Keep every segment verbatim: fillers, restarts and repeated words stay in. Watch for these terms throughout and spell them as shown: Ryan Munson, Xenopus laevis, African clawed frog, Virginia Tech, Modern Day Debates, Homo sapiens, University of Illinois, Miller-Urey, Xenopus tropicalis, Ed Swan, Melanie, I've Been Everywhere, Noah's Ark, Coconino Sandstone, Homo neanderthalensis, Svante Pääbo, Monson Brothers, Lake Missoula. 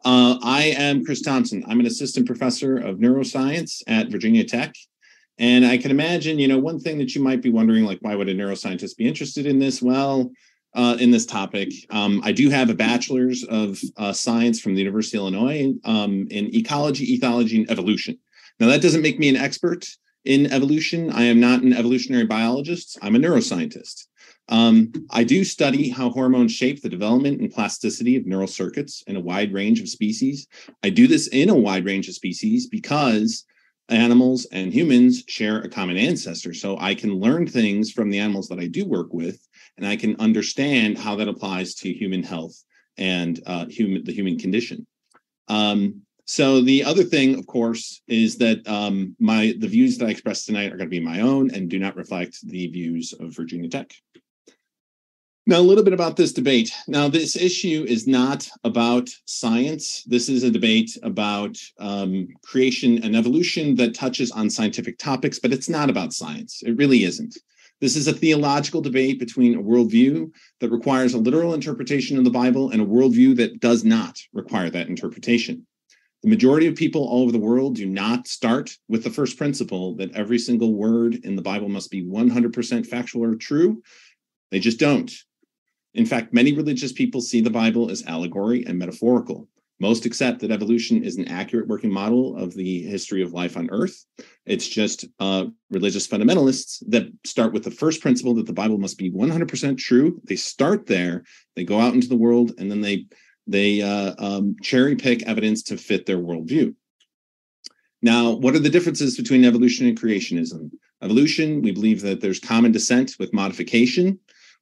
Uh, I am Chris Thompson. I'm an assistant professor of neuroscience at Virginia Tech. And I can imagine, you know, one thing that you might be wondering, like, why would a neuroscientist be interested in this? Well, uh, in this topic, um, I do have a bachelor's of uh, science from the University of Illinois um, in ecology, ethology, and evolution. Now, that doesn't make me an expert in evolution. I am not an evolutionary biologist. I'm a neuroscientist. Um, I do study how hormones shape the development and plasticity of neural circuits in a wide range of species. I do this in a wide range of species because animals and humans share a common ancestor. So I can learn things from the animals that I do work with, and I can understand how that applies to human health and uh, human the human condition. Um, so the other thing, of course, is that um, my the views that I express tonight are going to be my own and do not reflect the views of Virginia Tech. Now, a little bit about this debate. Now, this issue is not about science. This is a debate about um, creation and evolution that touches on scientific topics, but it's not about science. It really isn't. This is a theological debate between a worldview that requires a literal interpretation of the Bible and a worldview that does not require that interpretation. The majority of people all over the world do not start with the first principle that every single word in the Bible must be one hundred percent factual or true. They just don't. In fact, many religious people see the Bible as allegory and metaphorical. Most accept that evolution is an accurate working model of the history of life on Earth. It's just uh, religious fundamentalists that start with the first principle that the Bible must be one hundred percent true. They start there, they go out into the world, and then they they uh, um, cherry pick evidence to fit their worldview. Now, what are the differences between evolution and creationism? Evolution, we believe that there's common descent with modification.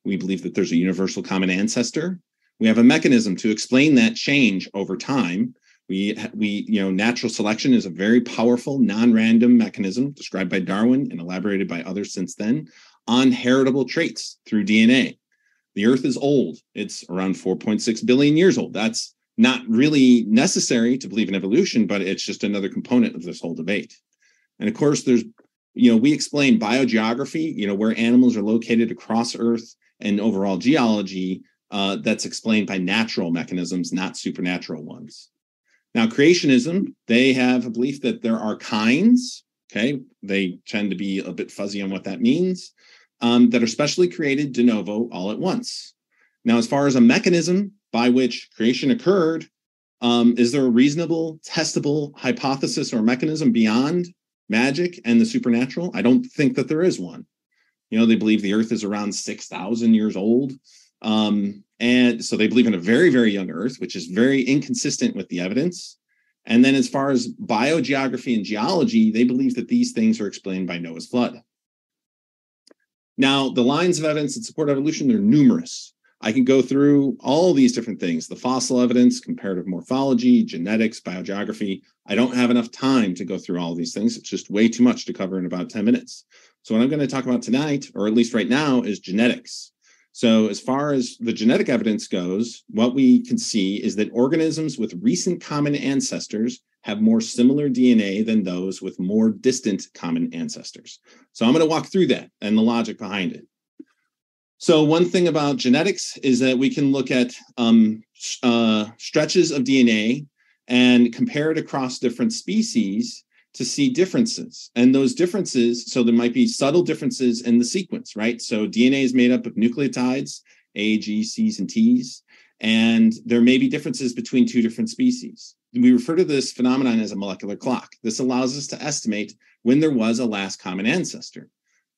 We believe that there's a universal common ancestor. We have a mechanism to explain that change over time. We, we, you know, natural selection is a very powerful non-random mechanism described by Darwin and elaborated by others since then on heritable traits through D N A. The Earth is old. It's around four point six billion years old. That's not really necessary to believe in evolution, but it's just another component of this whole debate. And of course, there's, you know, we explain biogeography, you know, where animals are located across Earth, and overall geology uh, that's explained by natural mechanisms, not supernatural ones. Now, creationism, they have a belief that there are kinds, okay? They tend to be a bit fuzzy on what that means, um, that are specially created de novo all at once. Now, as far as a mechanism by which creation occurred, um, is there a reasonable, testable hypothesis or mechanism beyond magic and the supernatural? I don't think that there is one. You know, they believe the Earth is around six thousand years old. Um, and so they believe in a very, very young Earth, which is very inconsistent with the evidence. And then as far as biogeography and geology, they believe that these things are explained by Noah's flood. Now, the lines of evidence that support evolution, they're numerous. I can go through all these different things, the fossil evidence, comparative morphology, genetics, biogeography. I don't have enough time to go through all these things. It's just way too much to cover in about ten minutes. So what I'm going to talk about tonight, or at least right now, is genetics. So as far as the genetic evidence goes, what we can see is that organisms with recent common ancestors have more similar D N A than those with more distant common ancestors. So I'm going to walk through that and the logic behind it. So one thing about genetics is that we can look at um, uh, stretches of D N A and compare it across different species to see differences. And those differences, so there might be subtle differences in the sequence, right? So D N A is made up of nucleotides, A, G, C's, and T's, and there may be differences between two different species. We refer to this phenomenon as a molecular clock. This allows us to estimate when there was a last common ancestor.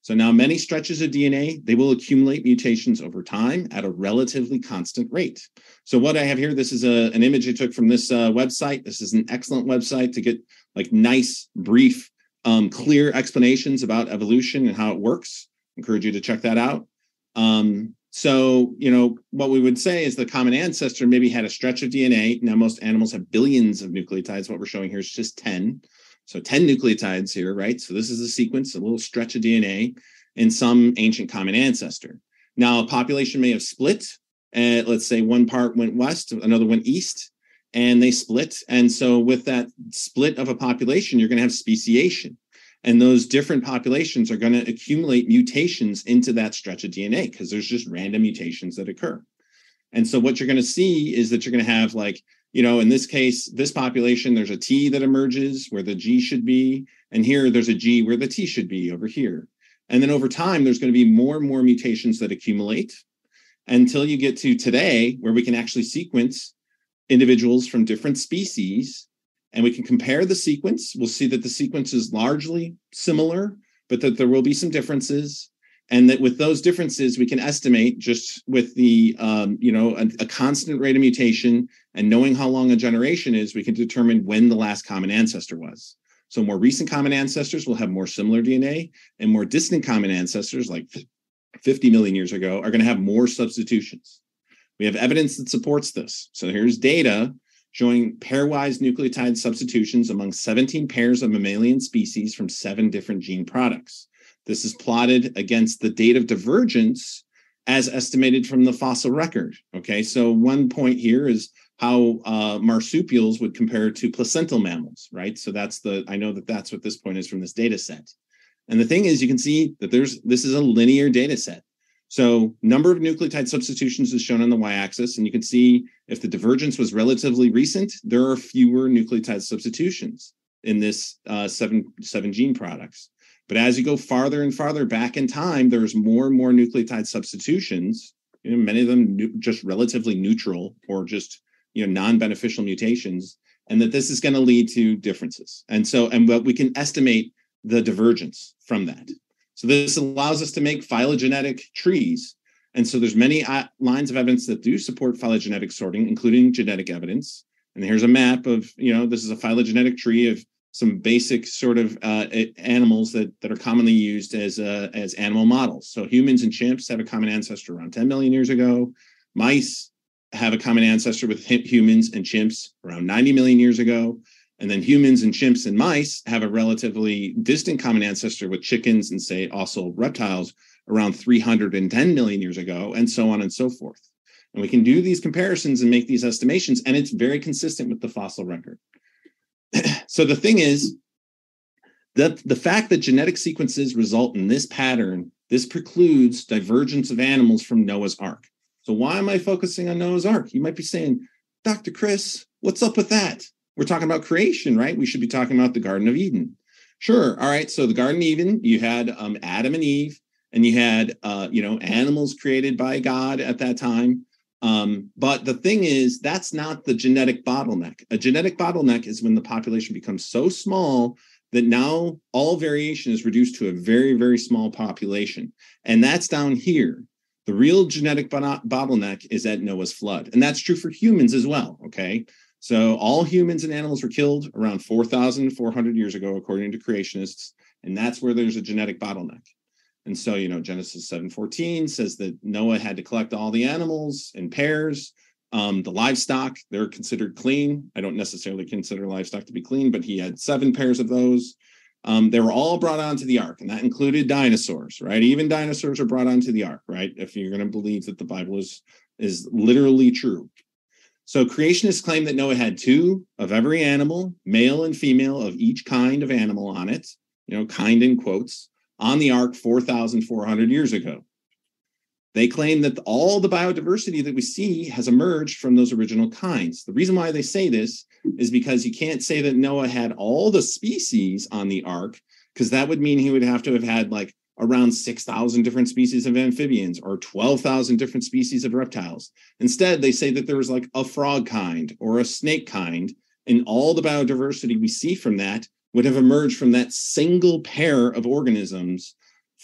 So now many stretches of D N A, they will accumulate mutations over time at a relatively constant rate. So what I have here, this is a, an image I took from this uh, website. This is an excellent website to get like nice, brief, um, clear explanations about evolution and how it works. Encourage you to check that out. Um, so, you know, what we would say is the common ancestor maybe had a stretch of D N A. Now most animals have billions of nucleotides. What we're showing here is just ten. So ten nucleotides here, right? So this is a sequence, a little stretch of D N A in some ancient common ancestor. Now, a population may have split. And let's say one part went west, another went east, and they split. And so with that split of a population, you're going to have speciation. And those different populations are going to accumulate mutations into that stretch of D N A because there's just random mutations that occur. And so what you're going to see is that you're going to have like, you know, in this case, this population, there's a T that emerges where the G should be. And here there's a G where the T should be over here. And then over time, there's going to be more and more mutations that accumulate until you get to today where we can actually sequence individuals from different species and we can compare the sequence. We'll see that the sequence is largely similar, but that there will be some differences. And that with those differences, we can estimate just with the, um, you know, a, a constant rate of mutation and knowing how long a generation is, we can determine when the last common ancestor was. So more recent common ancestors will have more similar D N A and more distant common ancestors like fifty million years ago are going to have more substitutions. We have evidence that supports this. So here's data showing pairwise nucleotide substitutions among seventeen pairs of mammalian species from seven different gene products. This is plotted against the date of divergence as estimated from the fossil record. Okay, so one point here is how uh, marsupials would compare to placental mammals, right? So that's the, I know that that's what this point is from this data set. And the thing is, you can see that there's, this is a linear data set. So number of nucleotide substitutions is shown on the y-axis, and you can see if the divergence was relatively recent, there are fewer nucleotide substitutions in this uh, seven, seven gene products. But as you go farther and farther back in time, there's more and more nucleotide substitutions, you know, many of them nu- just relatively neutral or just, you know, non-beneficial mutations, and that this is going to lead to differences. And so, and what we can estimate the divergence from that. So this allows us to make phylogenetic trees. And so there's many uh, lines of evidence that do support phylogenetic sorting, including genetic evidence. And here's a map of, you know, this is a phylogenetic tree of some basic sort of uh, animals that, that are commonly used as uh, as animal models. So humans and chimps have a common ancestor around ten million years ago. Mice have a common ancestor with humans and chimps around ninety million years ago. And then humans and chimps and mice have a relatively distant common ancestor with chickens and, say, also reptiles around three hundred ten million years ago, and so on and so forth. And we can do these comparisons and make these estimations, and it's very consistent with the fossil record. So the thing is that the fact that genetic sequences result in this pattern, this precludes divergence of animals from Noah's Ark. So why am I focusing on Noah's Ark? You might be saying, Doctor Chris, what's up with that? We're talking about creation, right? We should be talking about the Garden of Eden. Sure. All right. So the Garden of Eden, you had um, Adam and Eve, and you had, uh, you know, animals created by God at that time. Um, but the thing is, that's not the genetic bottleneck. A genetic bottleneck is when the population becomes so small that now all variation is reduced to a very, very small population. And that's down here. The real genetic bo- bottleneck is at Noah's flood. And that's true for humans as well, okay? So all humans and animals were killed around four thousand four hundred years ago, according to creationists. And that's where there's a genetic bottleneck. And so, you know, Genesis seven fourteen says that Noah had to collect all the animals in pairs. Um, the livestock, they're considered clean. I don't necessarily consider livestock to be clean, but he had seven pairs of those. Um, they were all brought onto the ark, and that included dinosaurs, right? Even dinosaurs are brought onto the ark, right? If you're going to believe that the Bible is, is literally true. So creationists claim that Noah had two of every animal, male and female of each kind of animal on it, you know, kind in quotes, on the ark four thousand four hundred years ago. They claim that all the biodiversity that we see has emerged from those original kinds. The reason why they say this is because you can't say that Noah had all the species on the ark, because that would mean he would have to have had like around six thousand different species of amphibians or twelve thousand different species of reptiles. Instead, they say that there was like a frog kind or a snake kind, and all the biodiversity we see from that would have emerged from that single pair of organisms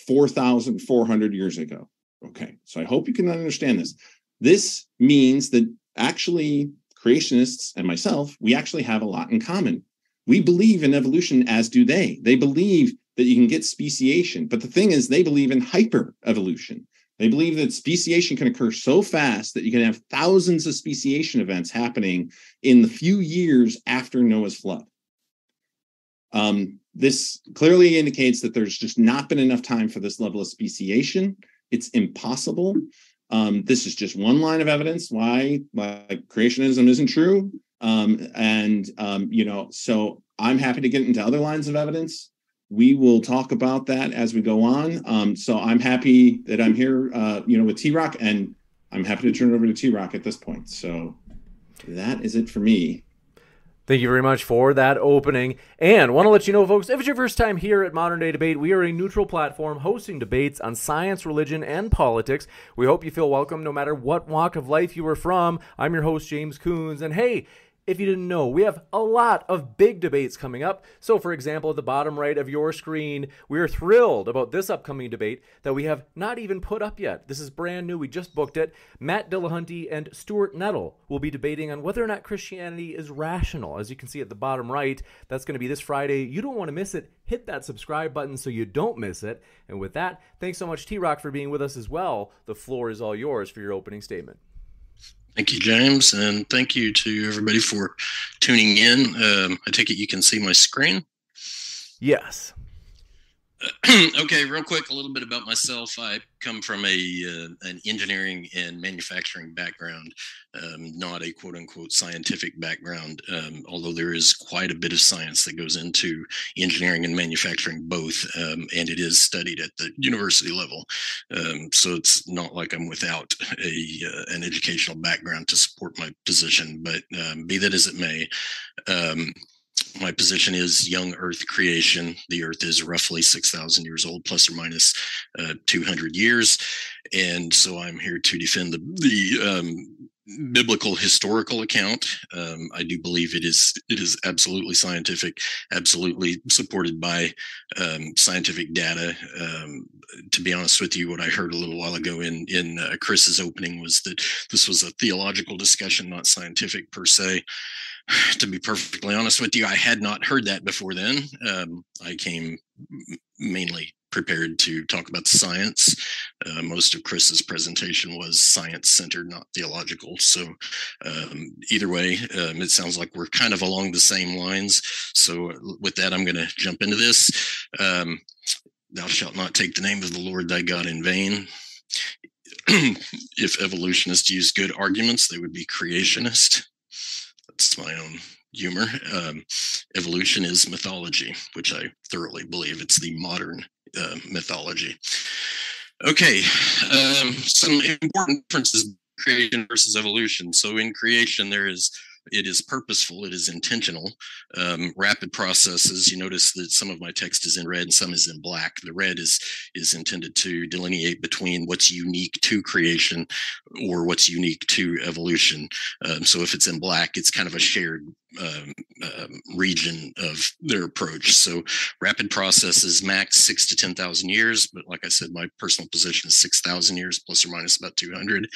four thousand four hundred years ago. Okay, so I hope you can understand this. This means that actually creationists and myself, we actually have a lot in common. We believe in evolution, as do they. They believe that you can get speciation. But the thing is, they believe in hyper-evolution. They believe that speciation can occur so fast that you can have thousands of speciation events happening in the few years after Noah's flood. Um, this clearly indicates that there's just not been enough time for this level of speciation. It's impossible. Um, this is just one line of evidence why, why creationism isn't true. Um, and, um, you know, so I'm happy to get into other lines of evidence. We will talk about that as we go on. Um, so I'm happy that I'm here, uh, you know, with T-Rock, and I'm happy to turn it over to T-Rock at this point. So that is it for me. Thank you very much for that opening. And want to let you know, folks, if it's your first time here at Modern Day Debate, we are a neutral platform hosting debates on science, religion, and politics. We hope you feel welcome no matter what walk of life you are from. I'm your host, James Coons, and hey, if you didn't know, we have a lot of big debates coming up. So, for example, at the bottom right of your screen, we are thrilled about this upcoming debate that we have not even put up yet. This is brand new. We just booked it. Matt Dillahunty and Stuart Nettle will be debating on whether or not Christianity is rational. As you can see at the bottom right, that's going to be this Friday. You don't want to miss it. Hit that subscribe button so you don't miss it. And with that, thanks so much, T-Rock, for being with us as well. The floor is all yours for your opening statement. Thank you, James, and thank you to everybody for tuning in. Um, I take it you can see my screen? Yes. Uh, okay, real quick, a little bit about myself. I come from a uh, an engineering and manufacturing background, um, not a quote-unquote scientific background, um, although there is quite a bit of science that goes into engineering and manufacturing both, um, and it is studied at the university level. Um, so it's not like I'm without a uh, an educational background to support my position, but um, be that as it may, um, my position is young Earth creation. The Earth is roughly six thousand years old, plus or minus uh, two hundred years. And so I'm here to defend the, the um, biblical historical account. Um, I do believe it is it is absolutely scientific, absolutely supported by um, scientific data. Um, to be honest with you, what I heard a little while ago in, in uh, Chris's opening was that this was a theological discussion, not scientific per se. To be perfectly honest with you, I had not heard that before then. Um, I came mainly prepared to talk about science. Uh, most of Chris's presentation was science-centered, not theological. So um, either way, um, it sounds like we're kind of along the same lines. So with that, I'm going to jump into this. Um, Thou shalt not take the name of the Lord thy God in vain. If evolutionists use good arguments, they would be creationists. It's my own humor. Um, evolution is mythology, which I thoroughly believe it's the modern uh, mythology. Okay, um, some important differences: creation versus evolution. So in creation, there is it is purposeful, it is intentional, um, rapid processes. You notice that some of my text is in red and some is in black. The red is is intended to delineate between what's unique to creation or what's unique to evolution. Um, so if it's in black, it's kind of a shared um, uh, region of their approach. So rapid process is max six to ten thousand years. But like I said, my personal position is six thousand years, plus or minus about two hundred.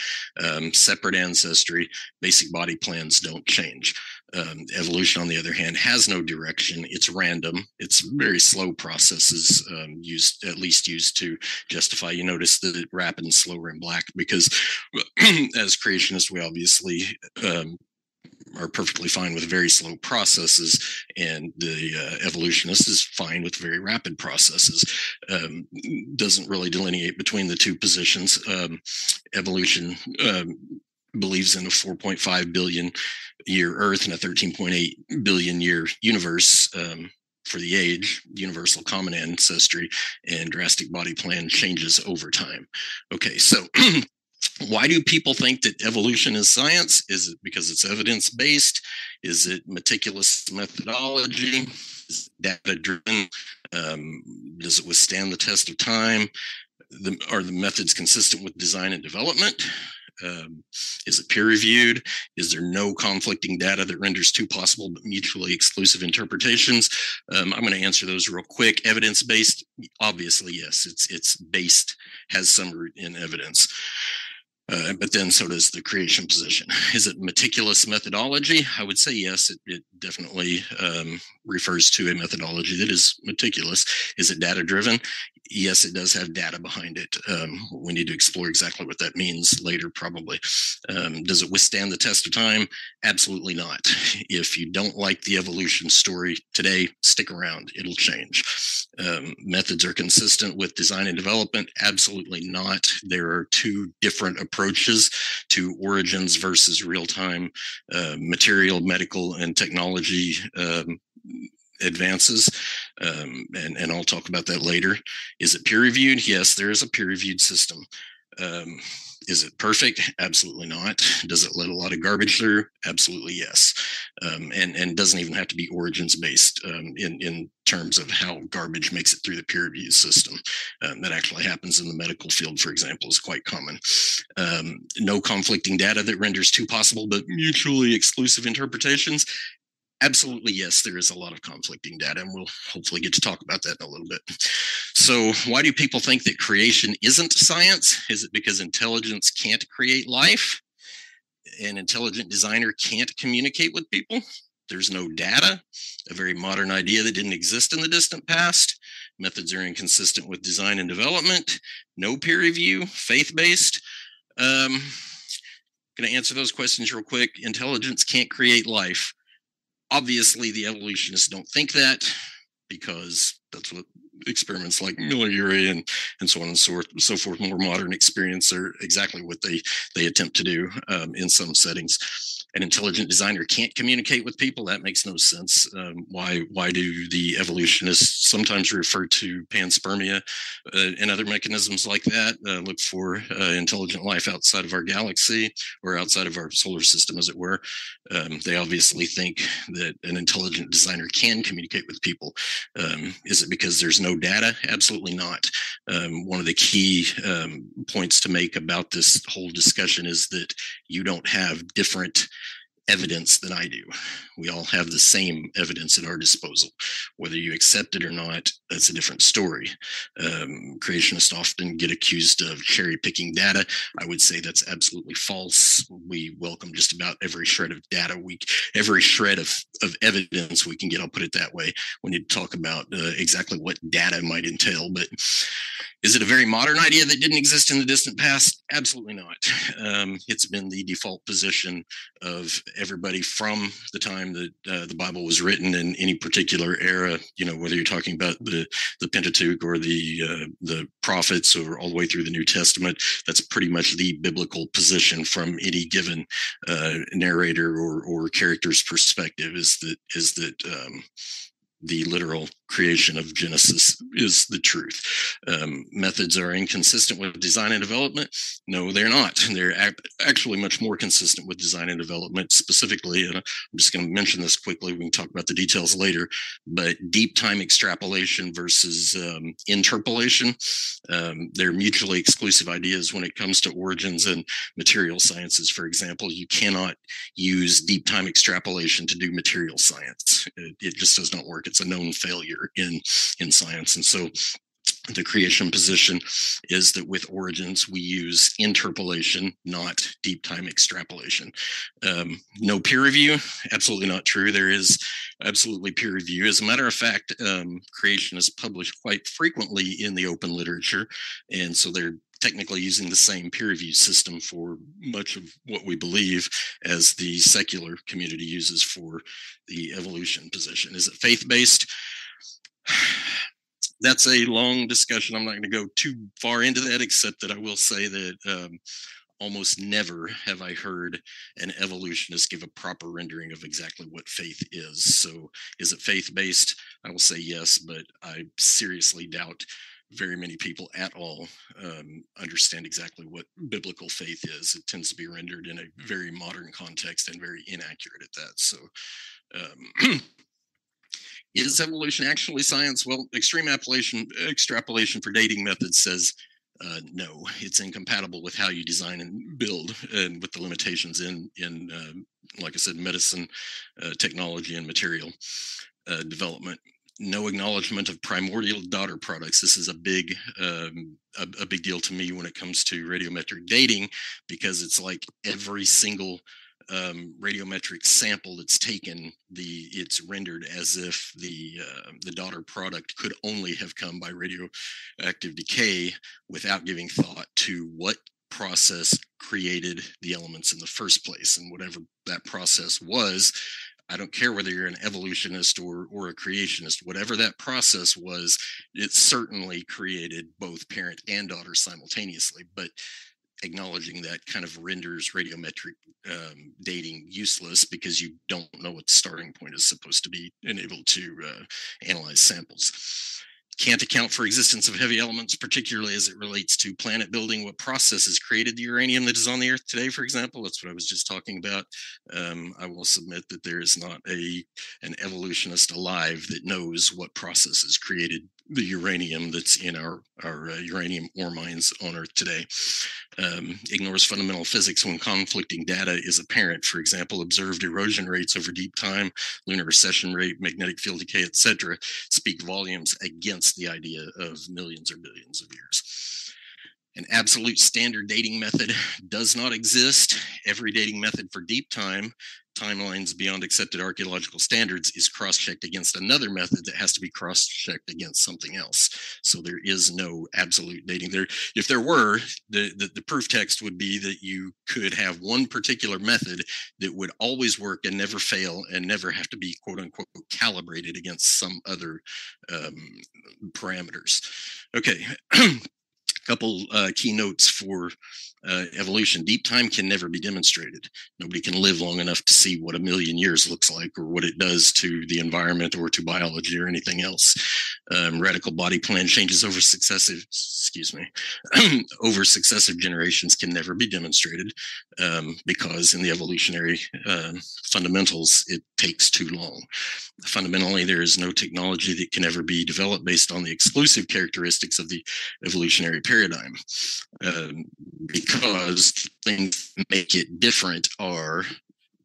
Um, separate ancestry, basic body plans don't change. Um, evolution, on the other hand, has no direction. It's random. It's very slow processes um, used, at least used to justify. You notice that it rapid and slower in black because as creationists, we obviously um, are perfectly fine with very slow processes, and the uh, evolutionist is fine with very rapid processes. Um, doesn't really delineate between the two positions. Um, evolution um, believes in a four point five billion year Earth and a thirteen point eight billion year universe um, for the age, universal common ancestry, and drastic body plan changes over time. Okay, so why do people think that evolution is science? Is it because it's evidence-based? Is it meticulous methodology? Is it data-driven? Um, does it withstand the test of time? The, are the methods consistent with design and development? Um, is it peer-reviewed? Is there no conflicting data that renders two possible but mutually exclusive interpretations? Um, I'm going to answer those real quick. Evidence-based, obviously, yes. It's it's based, has some root in evidence. Uh, but then so does the creation position. Is it meticulous methodology? I would say yes, it, it definitely um, refers to a methodology that is meticulous. Is it data-driven? Yes, it does have data behind it. Um, we need to explore exactly what that means later, probably. Um, does it withstand the test of time? Absolutely not. If you don't like the evolution story today, stick around. It'll change. Um, methods are consistent with design and development? Absolutely not. There are two different approaches to origins versus real-time uh, material, medical, and technology um, advances, um, and, and I'll talk about that later. Is it peer-reviewed? Yes, there is a peer-reviewed system. Um, is it perfect? Absolutely not. Does it let a lot of garbage through? Absolutely yes. Um, and, and doesn't even have to be origins-based um, in, in terms of how garbage makes it through the peer-review system. Um, that actually happens in the medical field, for example, is quite common. Um, no conflicting data that renders two possible but mutually exclusive interpretations? Absolutely, yes, there is a lot of conflicting data, and we'll hopefully get to talk about that in a little bit. So why do people think that creation isn't science? Is it because intelligence can't create life? An intelligent designer can't communicate with people? There's no data, a very modern idea that didn't exist in the distant past. Methods are inconsistent with design and development. No peer review, faith-based. Um, going to answer those questions real quick. Intelligence can't create life. Obviously, the evolutionists don't think that, because that's what experiments like Miller-Urey and, and so on and so forth, so forth, more modern experience are exactly what they, they attempt to do um, in some settings. An intelligent designer can't communicate with people. That makes no sense. Um, why, why do the evolutionists sometimes refer to panspermia uh, and other mechanisms like that? Uh, look for uh, intelligent life outside of our galaxy or outside of our solar system, as it were. Um, they obviously think that an intelligent designer can communicate with people. Um, is it because there's no data? Absolutely not. Um, one of the key um, points to make about this whole discussion is that you don't have different evidence than I do. We all have the same evidence at our disposal. Whether you accept it or not, that's a different story. Um, creationists often get accused of cherry picking data. I would say that's absolutely false. We welcome just about every shred of data, we, every shred of, of evidence we can get. I'll put it that way. We need to talk about uh, exactly what data might entail, but is it a very modern idea that didn't exist in the distant past? Absolutely not. Um, it's been the default position of everybody from the time that uh, the Bible was written in any particular era, you know, whether you're talking about the, the Pentateuch or the, uh, the prophets or all the way through the New Testament. That's pretty much the biblical position from any given uh, narrator or, or character's perspective, is that, is that um, the literal creation of Genesis is the truth. Um, methods are inconsistent with design and development. No, they're not. They're actually much more consistent with design and development specifically. And I'm just going to mention this quickly. We can talk about the details later, but deep time extrapolation versus um, interpolation. Um, they're mutually exclusive ideas when it comes to origins and material sciences. For example, you cannot use deep time extrapolation to do material science. It, it just does not work. It's a known failure in, in science. And so the creation position is that with origins, we use interpolation, not deep time extrapolation. Um, no peer review, absolutely not true. There is absolutely peer review. As a matter of fact, um, creation is published quite frequently in the open literature. And so they're technically using the same peer review system for much of what we believe as the secular community uses for the evolution position. Is it faith-based? That's a long discussion. I'm not going to go too far into that, except that I will say that um, almost never have I heard an evolutionist give a proper rendering of exactly what faith is. So is it faith-based? I will say yes, but I seriously doubt very many people at all um, understand exactly what biblical faith is. It tends to be rendered in a very modern context and very inaccurate at that. So um, is evolution actually science? Well, extreme extrapolation for dating methods says uh, no, it's incompatible with how you design and build and with the limitations in, in uh, like I said, medicine, uh, technology, and material uh, development. No acknowledgement of primordial daughter products. This is a big, um, a, a big deal to me when it comes to radiometric dating, because it's like every single um, radiometric sample that's taken, the it's rendered as if the uh, the daughter product could only have come by radioactive decay, without giving thought to what process created the elements in the first place, and whatever that process was. I don't care whether you're an evolutionist or, or a creationist, whatever that process was, it certainly created both parent and daughter simultaneously. But acknowledging that kind of renders radiometric um, dating useless, because you don't know what the starting point is supposed to be and able to uh, analyze samples. Can't account for existence of heavy elements, particularly as it relates to planet building. What processes created the uranium that is on the Earth today, for example? That's what I was just talking about. Um, I will submit that there is not a an evolutionist alive that knows what processes created the uranium that's in our, our uh, uranium ore mines on Earth today. Um, ignores fundamental physics when conflicting data is apparent. For example, observed erosion rates over deep time, lunar recession rate, magnetic field decay, et cetera, speak volumes against the idea of millions or billions of years. An absolute standard dating method does not exist. Every dating method for deep time timelines beyond accepted archaeological standards is cross-checked against another method that has to be cross-checked against something else. So there is no absolute dating there. If there were, the, the, the proof text would be that you could have one particular method that would always work and never fail and never have to be quote unquote calibrated against some other um, parameters. Okay. Couple uh, key notes for uh, evolution. Deep time can never be demonstrated. Nobody can live long enough to see what a million years looks like or what it does to the environment or to biology or anything else. Um, radical body plan changes over successive, excuse me, over successive generations can never be demonstrated um, because in the evolutionary uh, fundamentals, it takes too long. Fundamentally, there is no technology that can ever be developed based on the exclusive characteristics of the evolutionary paradigm, um, because things that make it different are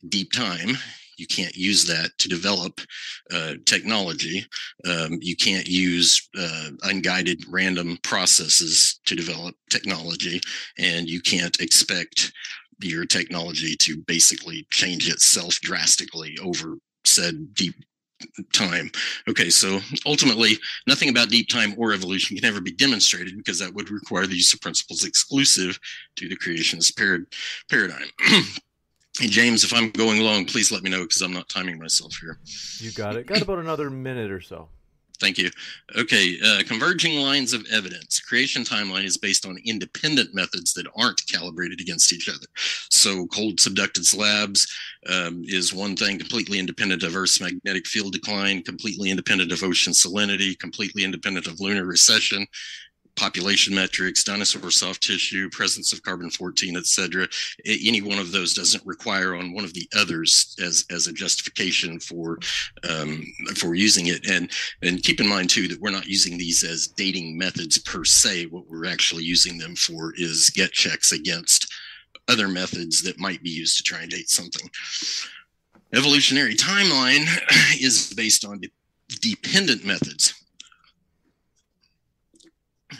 deep time. You can't use that to develop uh, technology. Um, you can't use uh, unguided random processes to develop technology, and you can't expect your technology to basically change itself drastically over said deep time. Okay, so ultimately, nothing about deep time or evolution can ever be demonstrated, because that would require the use of principles exclusive to the creationist parad paradigm. Hey, James, if I'm going long, please let me know, because I'm not timing myself here. You got it. Got about another minute or so. Thank you. Okay, uh, converging lines of evidence. Creation timeline is based on independent methods that aren't calibrated against each other. So cold subductance labs um, is one thing, completely independent of Earth's magnetic field decline, completely independent of ocean salinity, completely independent of lunar recession, population metrics, dinosaur soft tissue, presence of carbon fourteen, et cetera. Any one of those doesn't require on one of the others as, as a justification for um, for using it. And, and keep in mind, too, that we're not using these as dating methods per se. What we're actually using them for is get checks against other methods that might be used to try and date something. Evolutionary timeline is based on de- dependent methods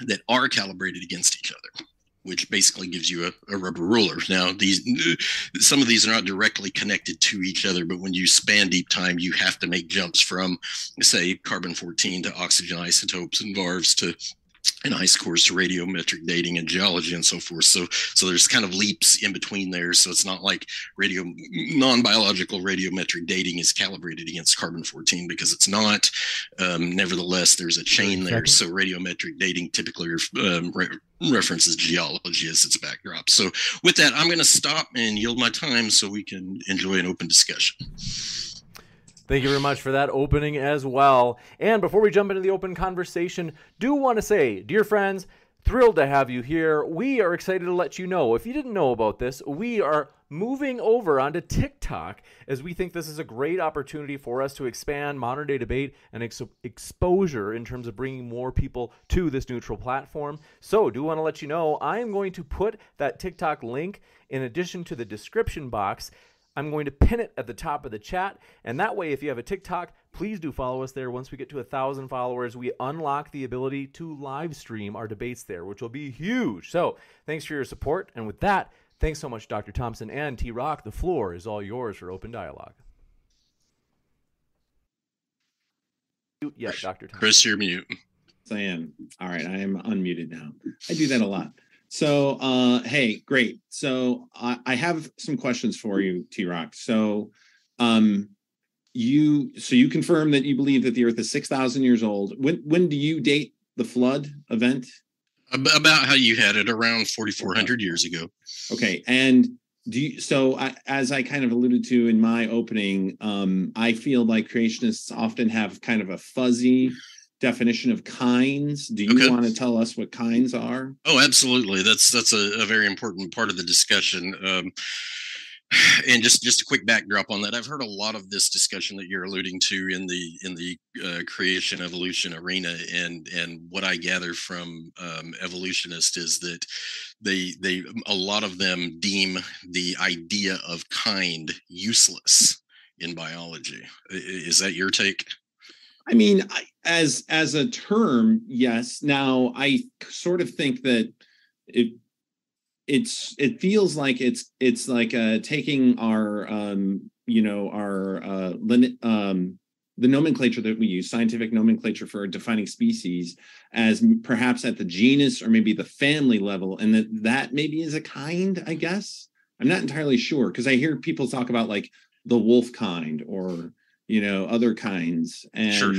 that are calibrated against each other, which basically gives you a, a rubber ruler. Now, these some of these are not directly connected to each other, but when you span deep time, you have to make jumps from, say, carbon fourteen to oxygen isotopes and varves to an ice cores to radiometric dating and geology and so forth. So, so there's kind of leaps in between there. So it's not like radio non-biological radiometric dating is calibrated against carbon fourteen, because it's not. Um, nevertheless, there's a chain there. So radiometric dating typically um, re references geology as its backdrop. So with that, I'm going to stop and yield my time so we can enjoy an open discussion. Thank you very much for that opening as well. And before we jump into the open conversation, do want to say, dear friends, thrilled to have you here. We are excited to let you know, if you didn't know about this, we are moving over onto TikTok, as we think this is a great opportunity for us to expand modern day debate and ex exposure in terms of bringing more people to this neutral platform. So do want to let you know, I'm going to put that TikTok link in addition to the description box. I'm going to pin it at the top of the chat, and that way, if you have a TikTok, please do follow us there. Once we get to a thousand followers, we unlock the ability to live stream our debates there, which will be huge. So thanks for your support, and with that, thanks so much, Doctor Thompson and T-Rock. The floor is all yours for open dialogue. Yeah, Doctor Thompson. Chris, you're mute. I am. All right, I am unmuted now. I do that a lot. So, uh, hey, great. So I, I have some questions for you, T-Rock. So um, you so you confirm that you believe that the Earth is six thousand years old. When when do you date the flood event? About how you had it, around forty-four hundred years ago. Okay. And do you, so I, as I kind of alluded to in my opening, um, I feel like creationists often have kind of a fuzzy definition of kinds. Do you okay. want to tell us what kinds are? Oh, absolutely. That's that's a, a very important part of the discussion. Um, and just just a quick backdrop on that. I've heard a lot of this discussion that you're alluding to in the in the uh, creation evolution arena, and and what I gather from um, evolutionists is that they they a lot of them deem the idea of kind useless in biology. Is that your take? I mean, I, as as a term, yes. Now, I sort of think that it it's it feels like it's it's like uh, taking our um, you know our uh, um, the nomenclature that we use, scientific nomenclature for defining species, as perhaps at the genus or maybe the family level, and that that maybe is a kind. I guess I'm not entirely sure, because I hear people talk about like the wolf kind or, you know, other kinds. And sure.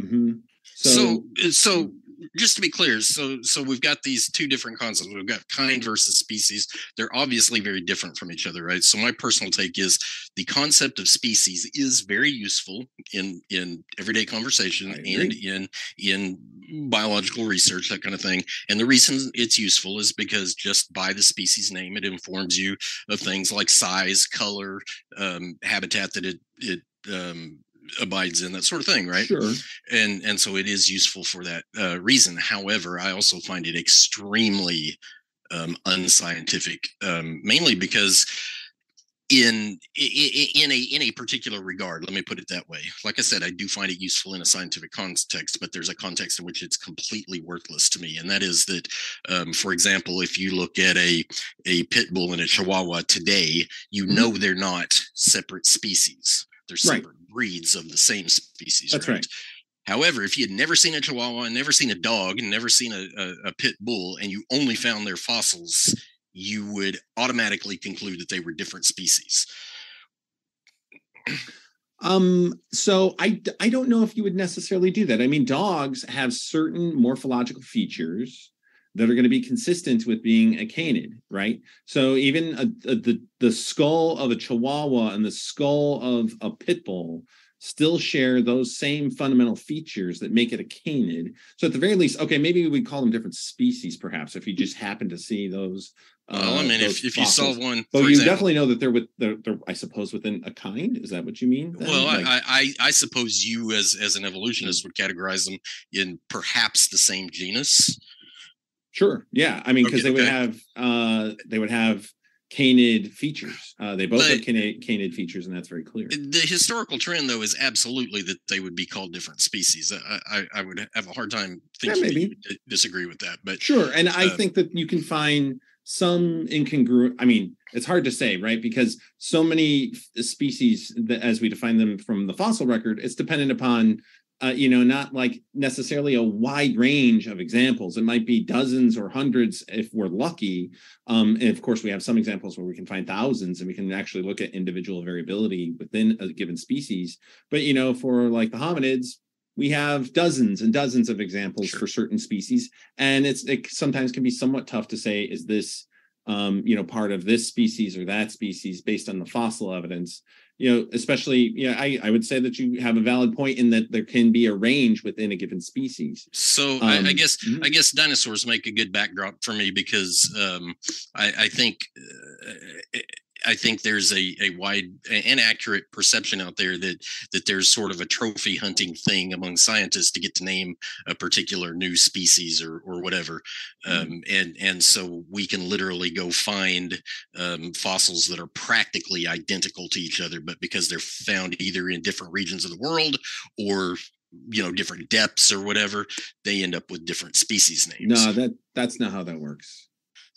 mm-hmm. so, so so just to be clear, so so we've got these two different concepts. We've got kind versus species. They're obviously very different from each other, right? So my personal take is the concept of species is very useful in in everyday conversation and in in biological research, that kind of thing. And the reason it's useful is because just by the species name, it informs you of things like size, color, um, habitat that it it um abides in, that sort of thing, right? Sure. And and so it is useful for that uh, reason. However, I also find it extremely um, unscientific, um, mainly because in in a in a particular regard, let me put it that way. Like I said, I do find it useful in a scientific context, but there's a context in which it's completely worthless to me, and that is that, um, for example, if you look at a a pit bull and a chihuahua today, you know they're not separate species. They're separate right. breeds of the same species. That's right? right. However, if you had never seen a chihuahua and never seen a dog and never seen a, a, a pit bull, and you only found their fossils, you would automatically conclude that they were different species. Um, so I, I don't know if you would necessarily do that. I mean, dogs have certain morphological features that are going to be consistent with being a canid, right? So even a, a, the, the skull of a Chihuahua and the skull of a pit bull still share those same fundamental features that make it a canid. So at the very least, okay, maybe we call them different species, perhaps, if you just happen to see those. Uh, well, I mean, if, if you saw one, but you example, definitely know that they're with, they're, they're, I suppose, within a kind. Is that what you mean? Then? Well, like, I, I, I suppose you, as as an evolutionist, would categorize them in perhaps the same genus. Sure. Yeah. I mean, because okay, they would have, uh, they would have canid features. Uh, they both but have canid, canid features, and that's very clear. The historical trend, though, is absolutely that they would be called different species. I, I, I would have a hard time thinking yeah, you would disagree with that. But sure, and I um, think that you can find some incongruent, I mean, it's hard to say, right? Because so many species, that, as we define them from the fossil record, it's dependent upon, uh, you know, not like necessarily a wide range of examples. It might be dozens or hundreds if we're lucky. Um, and of course, we have some examples where we can find thousands and we can actually look at individual variability within a given species. But, you know, for like the hominids, we have dozens and dozens of examples sure. for certain species, and it's it sometimes can be somewhat tough to say, is this, um, you know, part of this species or that species based on the fossil evidence, you know, especially, you know, I, I would say that you have a valid point in that there can be a range within a given species. So um, I, I guess, mm-hmm. I guess dinosaurs make a good backdrop for me because um, I, I think, uh, it, I think there's a, a wide and accurate perception out there that that there's sort of a trophy hunting thing among scientists to get to name a particular new species or or whatever. Mm-hmm. Um, and, and so we can literally go find um, fossils that are practically identical to each other, but because they're found either in different regions of the world or, you know, different depths or whatever, they end up with different species names. No, that that's not how that works.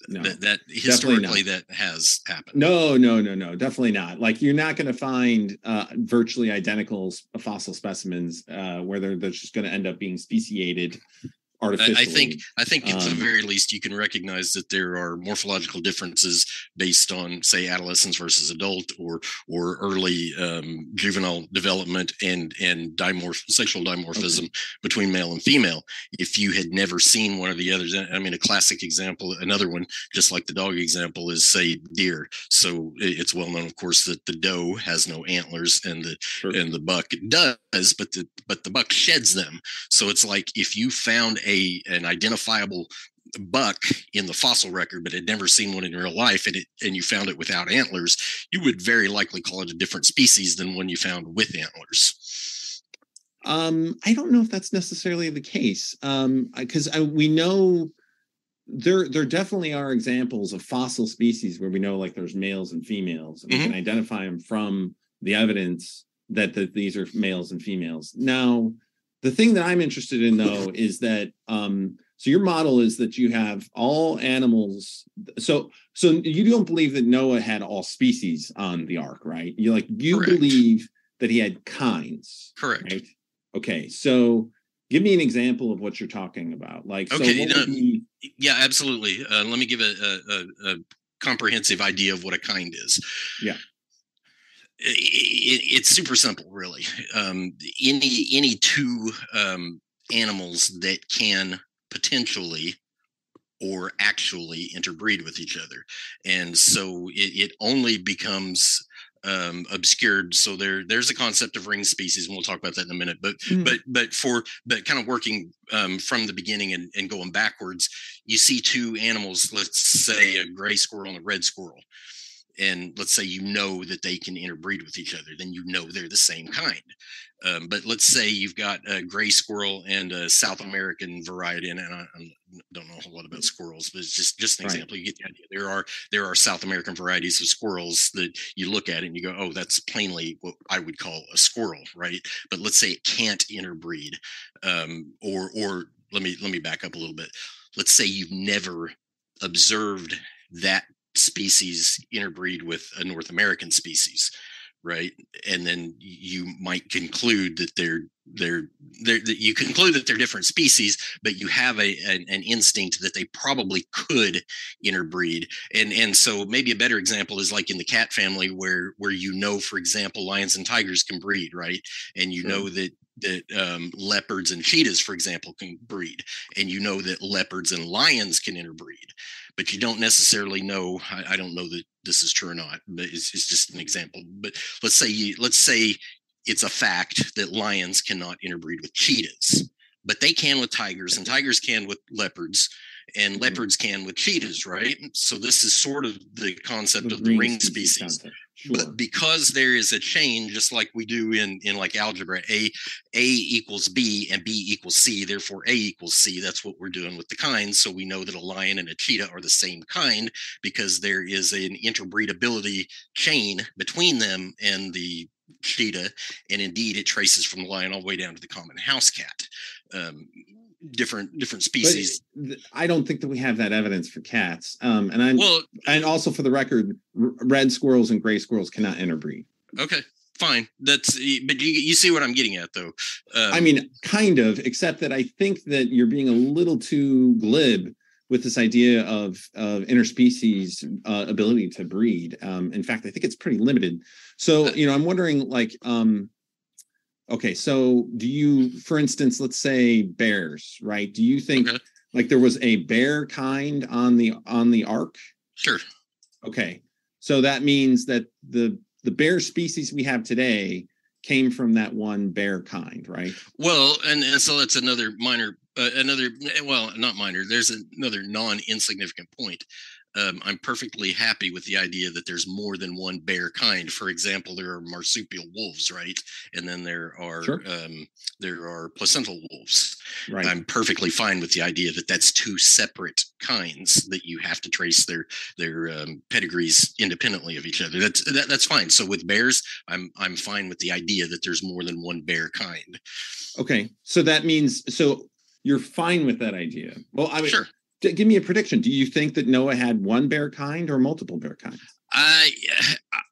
No, that, that historically that has happened. No, no, no, no, definitely not. Like you're not going to find uh, virtually identical fossil specimens uh, where they're, they're just going to end up being speciated artificially. I, I think I think at um, the very least you can recognize that there are morphological differences based on, say, adolescence versus adult or or early um, juvenile development and and dimorph sexual dimorphism okay. between male and female. If you had never seen one or the others, I mean, a classic example, another one just like the dog example is, say, deer. So it's well known, of course, that the doe has no antlers and the sure. and the buck does, but the but the buck sheds them. So it's like if you found A, an identifiable buck in the fossil record, but had never seen one in real life, and it and you found it without antlers, you would very likely call it a different species than one you found with antlers. Um, I don't know if that's necessarily the case, um, because we know there there definitely are examples of fossil species where we know like there's males and females, and mm-hmm. we can identify them from the evidence that, that these are males and females. Now, the thing that I'm interested in, though, is that um, so your model is that you have all animals. So so you don't believe that Noah had all species on the ark, right? You like you Correct. Believe that he had kinds. Correct. Right? OK, so give me an example of what you're talking about. Like, okay, so what would be... yeah, absolutely. Uh, let me give a, a, a comprehensive idea of what a kind is. Yeah. It, it's super simple, really. Um, any any two um, animals that can potentially or actually interbreed with each other, and so it, it only becomes um, obscured. So there there's a concept of ring species, and we'll talk about that in a minute. But mm. but but for but kind of working um, from the beginning and, and going backwards, you see two animals. Let's say a gray squirrel and a red squirrel. And let's say you know that they can interbreed with each other, then you know they're the same kind. Um, but let's say you've got a gray squirrel and a South American variety, and I, I don't know a whole lot about squirrels, but it's just, just an right. example. You get the idea. There are there are South American varieties of squirrels that you look at and you go, oh, that's plainly what I would call a squirrel, right? But let's say it can't interbreed, um, or or let me let me back up a little bit. Let's say you've never observed that species interbreed with a North American species, right? And then you might conclude that they're they're, they're that you conclude that they're different species, but you have a an, an instinct that they probably could interbreed. And and so maybe a better example is like in the cat family, where where you know, for example, lions and tigers can breed, right? And you know that that um, leopards and cheetahs, for example, can breed, and you know that leopards and lions can interbreed, but you don't necessarily know. I, I don't know that this is true or not, but it's, it's just an example. But let's say you, let's say it's a fact that lions cannot interbreed with cheetahs, but they can with tigers, and tigers can with leopards, and leopards can with cheetahs, right? So this is sort of the concept the of the ring species. Sure. But because there is a chain, just like we do in, in like algebra, A A equals B and B equals C, therefore A equals C. That's what we're doing with the kinds. So we know that a lion and a cheetah are the same kind because there is an interbreedability chain between them and the cheetah. And indeed, it traces from the lion all the way down to the common house cat. Um, different different species. But I don't think that we have that evidence for cats. Um, and I well, and also for the record, red squirrels and gray squirrels cannot interbreed. Okay, fine. That's but you, you see what I'm getting at, though. Um, I mean, kind of, except that I think that you're being a little too glib with this idea of of interspecies uh, ability to breed. Um, in fact, I think it's pretty limited. So, you know, I'm wondering, like, um, okay, so do you, for instance, let's say bears, right? Do you think okay. like there was a bear kind on the on the Ark? Sure. Okay, so that means that the the bear species we have today came from that one bear kind, right? Well, and, and so that's another minor, uh, another well, not minor. There's another non-insignificant point. Um, I'm perfectly happy with the idea that there's more than one bear kind. For example, there are marsupial wolves, right? And then there are sure. um, there are placental wolves. Right. I'm perfectly fine with the idea that that's two separate kinds that you have to trace their their um, pedigrees independently of each other. That's that, that's fine. So with bears, I'm I'm fine with the idea that there's more than one bear kind. Okay, so that means so you're fine with that idea. Well, I mean, sure. Give me a prediction. Do you think that Noah had one bear kind or multiple bear kinds? I,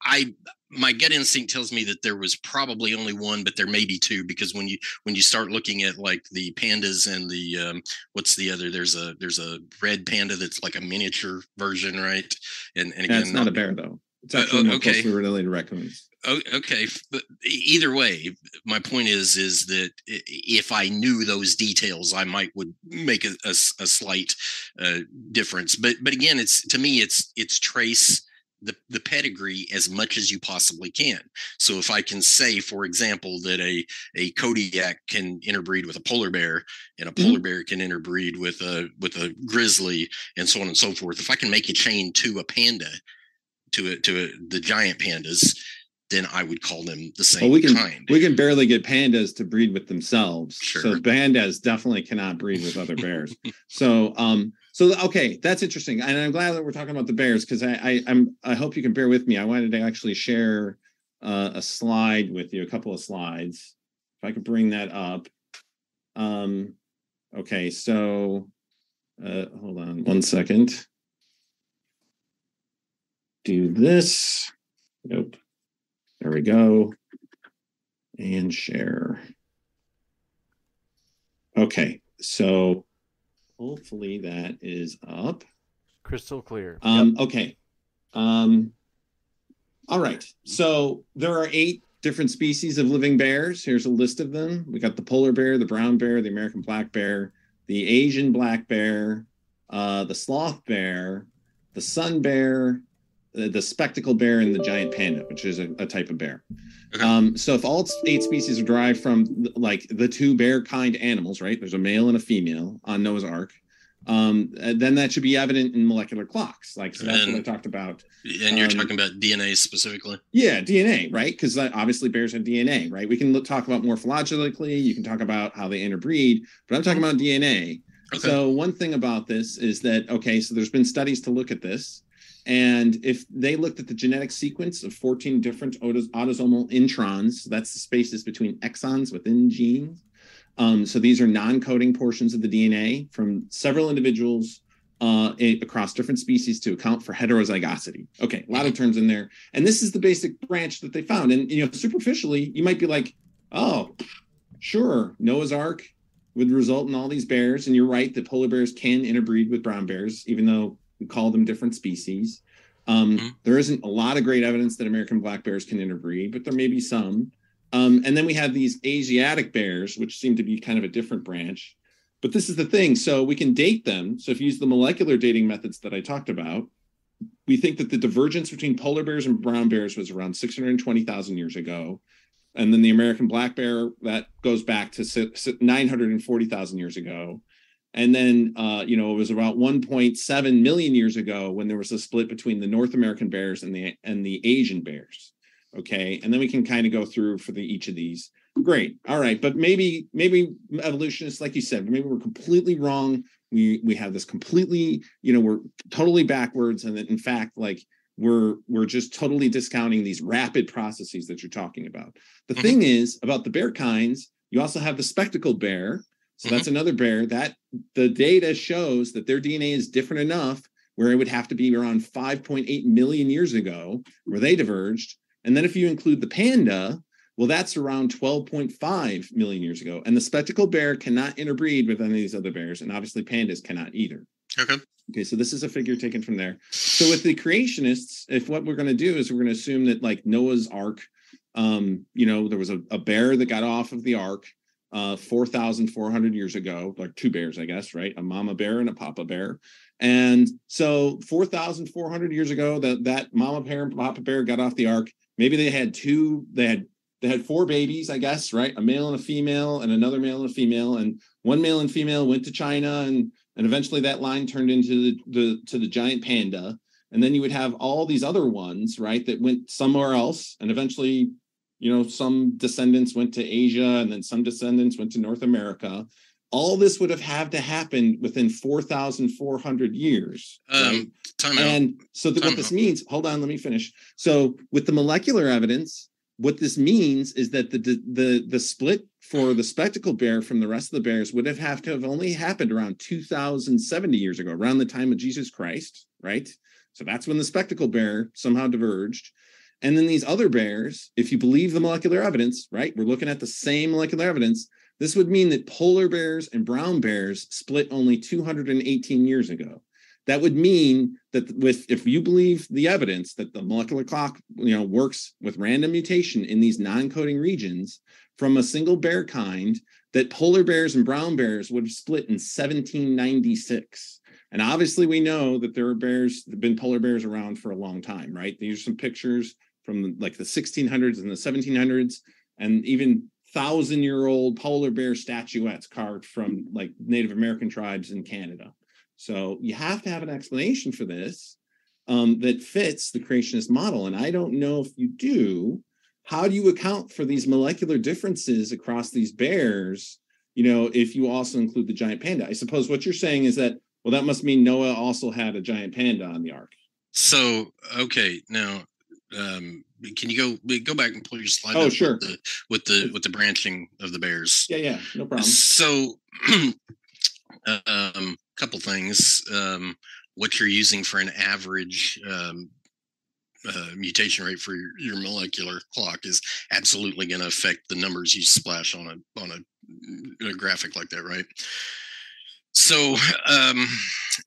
I, my gut instinct tells me that there was probably only one, but there may be two, because when you when you start looking at like the pandas and the um, what's the other? There's a there's a red panda that's like a miniature version, right? And and again, that's not, not a bear though. It's actually uh, more okay. closely related to raccoons. Okay, but either way, my point is is that if I knew those details, I might would make a, a, a slight uh, difference. But but again, it's to me, it's it's trace the the pedigree as much as you possibly can. So if I can say, for example, that a a Kodiak can interbreed with a polar bear, and a polar mm-hmm. bear can interbreed with a with a grizzly, and so on and so forth. If I can make a chain to a panda, to a, to a, the giant pandas, then I would call them the same well, we can, kind. We can barely get pandas to breed with themselves. Sure. So pandas definitely cannot breed with other bears. So, um, so okay, that's interesting. And I'm glad that we're talking about the bears, because I, I, I'm, I hope you can bear with me. I wanted to actually share uh, a slide with you, a couple of slides. If I could bring that up. Um, okay, so uh, hold on one second. Do this. Nope. There we go. And share. Okay, so hopefully that is up. Crystal clear. Um, yep. Okay. Um, all right. So there are eight different species of living bears. Here's a list of them. We got the polar bear, the brown bear, the American black bear, the Asian black bear, uh, the sloth bear, the sun bear, the spectacled bear, and the giant panda, which is a, a type of bear. Okay. Um, so if all eight species are derived from like the two bear kind animals, right? There's a male and a female on Noah's Ark. Um, then that should be evident in molecular clocks. Like, so that's and, what I talked about. And you're um, talking about D N A specifically? Yeah, D N A, right? Because obviously bears have D N A, right? We can look, talk about morphologically. You can talk about how they interbreed, but I'm talking about D N A. Okay. So one thing about this is that, okay, so there's been studies to look at this. And if they looked at the genetic sequence of fourteen different autosomal introns, so that's the spaces between exons within genes. Um, so these are non-coding portions of the D N A from several individuals uh, a, across different species to account for heterozygosity. Okay, a lot of terms in there. And this is the basic branch that they found. And, you know, superficially, you might be like, oh, sure, Noah's Ark would result in all these bears. And you're right, the polar bears can interbreed with brown bears, even though we call them different species. Um, mm-hmm. There isn't a lot of great evidence that American black bears can interbreed, but there may be some. Um, and then we have these Asiatic bears, which seem to be kind of a different branch. But this is the thing. So we can date them. So if you use the molecular dating methods that I talked about, we think that the divergence between polar bears and brown bears was around six hundred twenty thousand years ago. And then the American black bear, that goes back to nine hundred forty thousand years ago. And then, uh, you know, it was about one point seven million years ago when there was a split between the North American bears and the and the Asian bears. Okay, and then we can kind of go through for the, each of these. Great. All right. But maybe maybe evolutionists, like you said, maybe we're completely wrong. We we have this completely, you know, we're totally backwards. And that in fact, like we're we're just totally discounting these rapid processes that you're talking about. The mm-hmm. thing is about the bear kinds, you also have the spectacled bear. So mm-hmm. that's another bear that the data shows that their D N A is different enough where it would have to be around five point eight million years ago where they diverged. And then if you include the panda, well, that's around twelve point five million years ago. And the spectacled bear cannot interbreed with any of these other bears. And obviously pandas cannot either. Okay. Okay. So this is a figure taken from there. So with the creationists, if what we're going to do is we're going to assume that like Noah's Ark, um, you know, there was a, a bear that got off of the Ark uh, four thousand four hundred years ago, like two bears, I guess, right? A mama bear and a papa bear. And so four thousand four hundred years ago that, that mama bear and papa bear got off the Ark. Maybe they had two, they had, They had four babies, I guess, right? A male and a female and another male and a female. And one male and female went to China and, and eventually that line turned into the, the to the giant panda. And then you would have all these other ones, right, that went somewhere else. And eventually, you know, some descendants went to Asia and then some descendants went to North America. All this would have had to happen within four thousand four hundred years. Um, right? Time and out. So th- time what this out. means, hold on, let me finish. So with the molecular evidence, what this means is that the, the, the split for the spectacled bear from the rest of the bears would have, have to have only happened around two thousand seventy years ago, around the time of Jesus Christ, right? So that's when the spectacled bear somehow diverged. And then these other bears, if you believe the molecular evidence, right, we're looking at the same molecular evidence, this would mean that polar bears and brown bears split only two hundred eighteen years ago. That would mean that with, if you believe the evidence that the molecular clock, you know, works with random mutation in these non-coding regions from a single bear kind, that polar bears and brown bears would have split in seventeen ninety-six. And obviously we know that there are bears, there have been polar bears around for a long time, right? These are some pictures from like the sixteen hundreds and the seventeen hundreds, and even thousand-year-old polar bear statuettes carved from like Native American tribes in Canada. So you have to have an explanation for this um, that fits the creationist model. And I don't know if you do. How do you account for these molecular differences across these bears, you know, if you also include the giant panda? I suppose what you're saying is that, well, that must mean Noah also had a giant panda on the Ark. So, okay, now, um, can you go go back and pull your slide oh, up sure. with, the, with, the, with the branching of the bears? Yeah, yeah, no problem. So... Um, couple things. Um, what you're using for an average um, uh, mutation rate for your, your molecular clock is absolutely going to affect the numbers you splash on a on a, a graphic like that, right? So, um,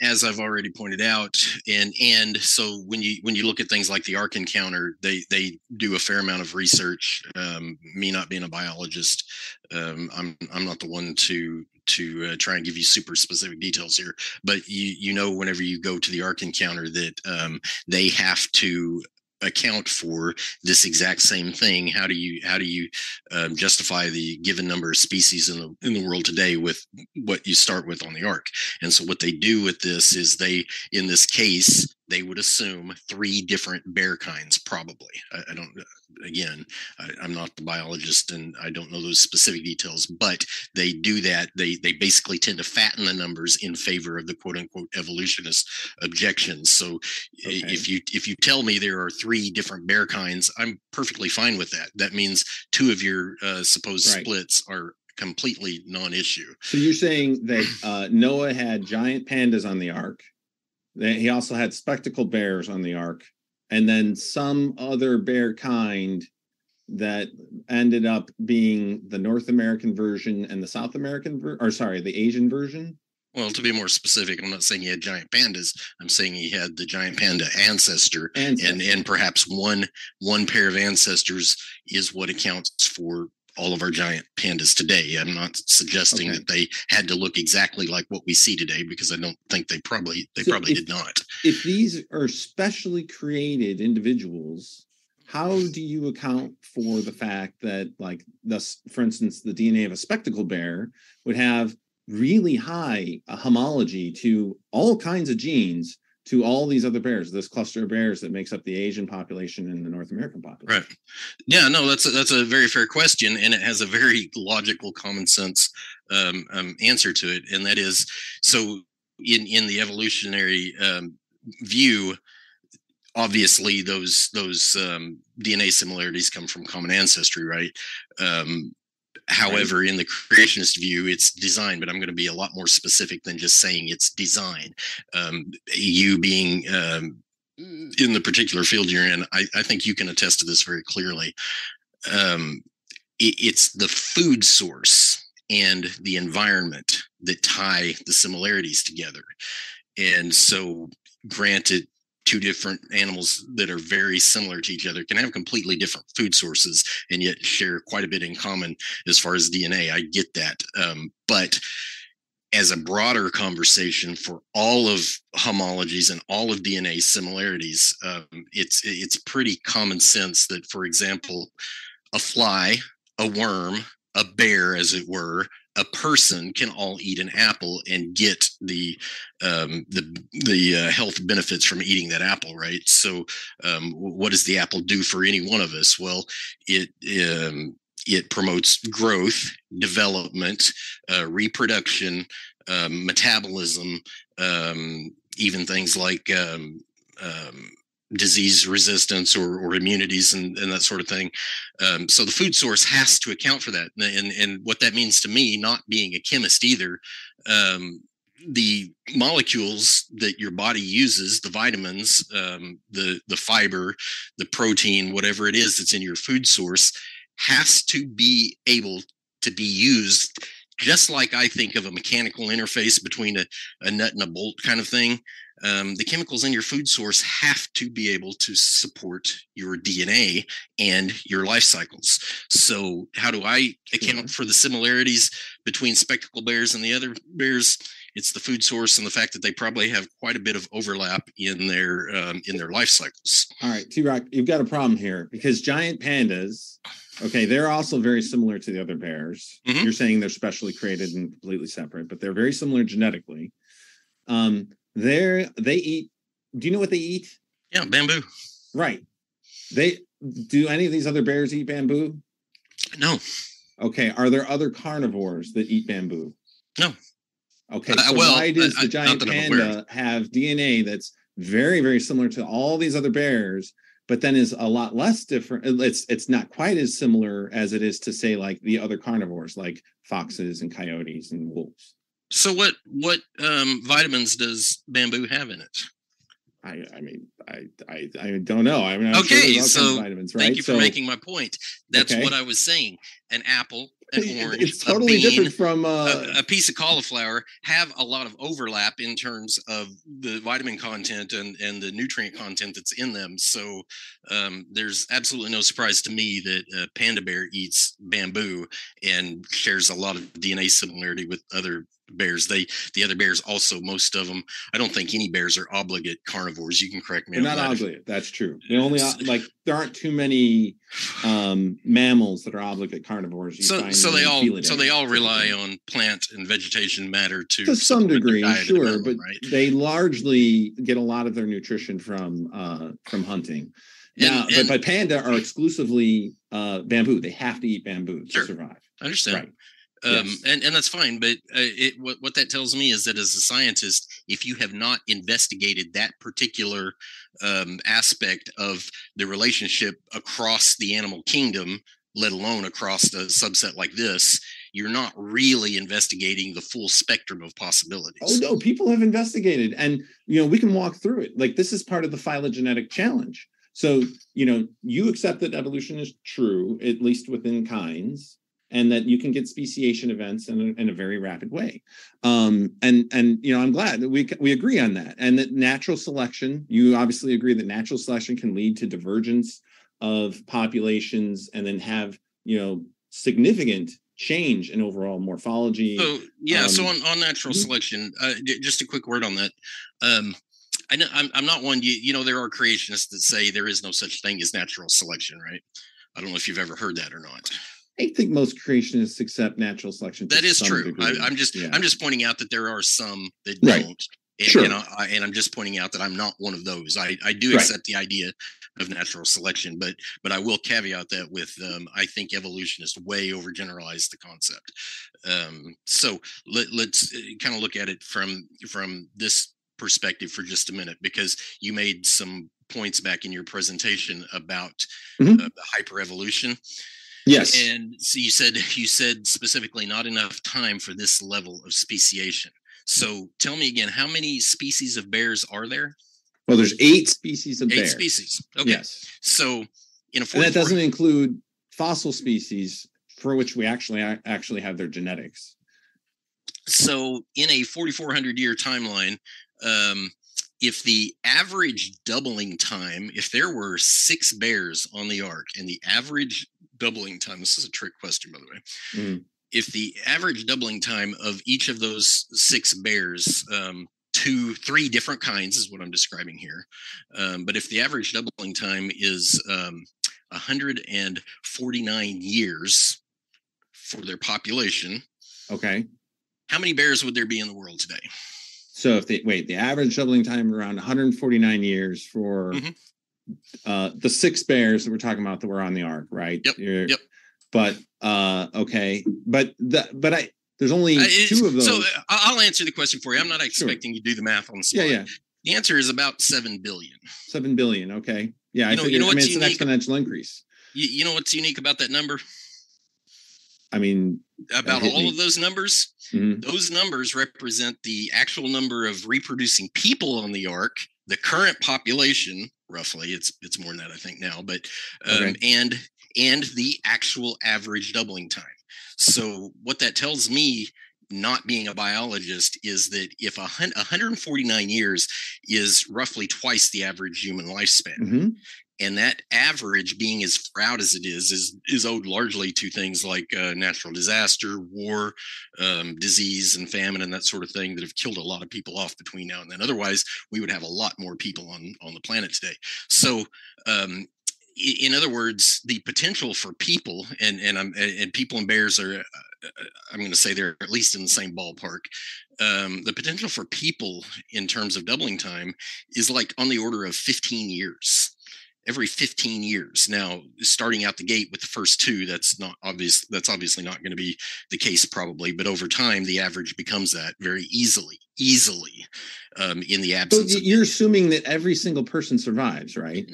as I've already pointed out, and and so when you when you look at things like the Ark encounter, they they do a fair amount of research. Um, me not being a biologist, um, I'm I'm not the one to. to uh, try and give you super specific details here, but you you know whenever you go to the Ark encounter that um, they have to account for this exact same thing. How do you how do you um, justify the given number of species in the in the world today with what you start with on the Ark? And so what they do with this is they, in this case, they would assume three different bear kinds probably. I, I don't, again, I, I'm not the biologist and I don't know those specific details, but they do that. They they basically tend to fatten the numbers in favor of the quote unquote evolutionist objections. So okay. if you if you tell me there are three different bear kinds, I'm perfectly fine with that. That means two of your uh, supposed right. splits are completely non-issue. So you're saying that uh, Noah had giant pandas on the Ark. He also had spectacled bears on the Ark, and then some other bear kind that ended up being the North American version and the South American, ver- or sorry, the Asian version. Well, to be more specific, I'm not saying he had giant pandas. I'm saying he had the giant panda ancestor, ancestor. and and perhaps one one pair of ancestors is what accounts for all of our giant pandas today. I'm not suggesting okay. that they had to look exactly like what we see today, because I don't think they probably they so probably if, did not. If these are specially created individuals, how do you account for the fact that, like, thus, for instance, the D N A of a spectacled bear would have really high uh, homology to all kinds of genes to all these other bears, this cluster of bears that makes up the Asian population and the North American population? Right. Yeah, no, that's a, that's a very fair question, and it has a very logical, common sense um, um, answer to it, and that is, so in, in the evolutionary um, view, obviously those those um, D N A similarities come from common ancestry, right? Um, However, in the creationist view, it's design, but I'm going to be a lot more specific than just saying it's design. Um, you being um, in the particular field you're in, I, I think you can attest to this very clearly. Um, it, it's the food source and the environment that tie the similarities together. And so, granted, two different animals that are very similar to each other can have completely different food sources and yet share quite a bit in common as far as D N A. I get that. Um, but as a broader conversation for all of homologies and all of D N A similarities, um, it's, it's pretty common sense that, for example, a fly, a worm, a bear, as it were, a person can all eat an apple and get the um, the the uh, health benefits from eating that apple, right? So, um, what does the apple do for any one of us? Well, it um, it promotes growth, development, uh, reproduction, um, metabolism, um, even things like um, um, disease resistance or, or immunities and, and that sort of thing. Um, so the food source has to account for that. And, and what that means to me, not being a chemist either, um, the molecules that your body uses, the vitamins, um, the, the fiber, the protein, whatever it is that's in your food source, has to be able to be used. Just like I think of a mechanical interface between a, a nut and a bolt kind of thing, um, the chemicals in your food source have to be able to support your D N A and your life cycles. So how do I account for the similarities between spectacled bears and the other bears? It's the food source and the fact that they probably have quite a bit of overlap in their um, in their life cycles. All right, T-Rock, you've got a problem here, because giant pandas, okay, they're also very similar to the other bears. Mm-hmm. You're saying they're specially created and completely separate, but they're very similar genetically. Um, they're, they eat, do you know what they eat? Yeah, bamboo. Right. They do any of these other bears eat bamboo? No. Okay, are there other carnivores that eat bamboo? No. Okay, so uh, well, why does the giant panda have D N A that's very, very similar to all these other bears, but then is a lot less different? It's it's not quite as similar as it is to, say, like the other carnivores, like foxes and coyotes and wolves. So what what um, vitamins does bamboo have in it? I, I mean, I, I I don't know. I mean, I'm okay, sure so vitamins, right? Thank you for so, making my point. That's okay. What I was saying. An apple, an orange, it's totally a bean, different from uh... a, a piece of cauliflower have a lot of overlap in terms of the vitamin content and, and the nutrient content that's in them. So um, there's absolutely no surprise to me that uh, panda bear eats bamboo and shares a lot of D N A similarity with other bears. They, the other bears also, most of them, I don't think any bears are obligate carnivores. You can correct me. They're not obligate. That's true. The only, like, there aren't too many um, mammals that are obligate carnivores. You so, so they all, so they all rely on plant and vegetation matter to, to some degree, sure, but right? They largely get a lot of their nutrition from uh, from hunting. Yeah, but, but panda are exclusively uh, bamboo. They have to eat bamboo to sure. survive. I understand. Right. Um, yes. and, and that's fine. But uh, it, what, what that tells me is that as a scientist, if you have not investigated that particular um, aspect of the relationship across the animal kingdom, let alone across a subset like this, you're not really investigating the full spectrum of possibilities. Oh, no, people have investigated, and, you know, we can walk through it. Like, this is part of the phylogenetic challenge. So, you know, you accept that evolution is true, at least within kinds, and that you can get speciation events in a, in a very rapid way. Um, and, and, you know, I'm glad that we, we agree on that. And that natural selection, you obviously agree that natural selection can lead to divergence of populations and then have, you know, significant change in overall morphology. So, yeah. Um, so on, on natural selection, uh, just a quick word on that. Um, I know I'm, I'm not one, you, you know, there are creationists that say there is no such thing as natural selection, right? I don't know if you've ever heard that or not. I think most creationists accept natural selection. That is true. I, I'm just yeah. I'm just pointing out that there are some that right. don't. And, sure. and, I, and I'm just pointing out that I'm not one of those. I, I do right. accept the idea of natural selection, but but I will caveat that with um, I think evolutionists way overgeneralize the concept. Um, so let, let's kind of look at it from from this perspective for just a minute, because you made some points back in your presentation about mm-hmm. uh, the hyperevolution. Yes. And so you said, you said specifically not enough time for this level of speciation. So tell me again, how many species of bears are there? Well, there's eight species of bears. Eight bear. species. Okay. Yes. So in a forty-four and that doesn't include fossil species for which we actually actually have their genetics. So in a forty-four hundred year timeline, um, if the average doubling time, if there were six bears on the ark and the average doubling time, this is a trick question, by the way. Mm. If the average doubling time of each of those six bears, um, two, three different kinds is what I'm describing here. Um, but if the average doubling time is um, one hundred forty-nine years for their population. Okay. How many bears would there be in the world today? So if they, wait, the average doubling time around one hundred forty-nine years for mm-hmm. Uh, the six bears that we're talking about that were on the ark, right? Yep. You're, yep. But uh, okay, but the, but I there's only uh, two of those. So I'll answer the question for you. I'm not expecting sure. you to do the math on the spot. Yeah, yeah. The answer is about seven billion. Seven billion. Okay. Yeah, you I know, figured, you know I mean, it's unique, an exponential increase. You, you know what's unique about that number? I mean, about all me. of those numbers, mm-hmm. those numbers represent the actual number of reproducing people on the ark, the current population. Roughly, it's it's more than that, I think now, but um, okay. and and the actual average doubling time. So what that tells me, not being a biologist, is that if a hun- one hundred forty-nine years is roughly twice the average human lifespan, mm-hmm. and that average, being as far out as it is, is is owed largely to things like uh, natural disaster, war, um, disease, and famine, and that sort of thing that have killed a lot of people off between now and then. Otherwise, we would have a lot more people on on the planet today. So, um, in other words, the potential for people and and um, and people and bears are, I'm going to say they're at least in the same ballpark. Um, the potential for people in terms of doubling time is like on the order of fifteen years. Every fifteen years. Now, starting out the gate with the first two, that's not obvious. That's obviously not going to be the case, probably. But over time, the average becomes that very easily, easily. Um, in the absence, so you're of, assuming that every single person survives, right?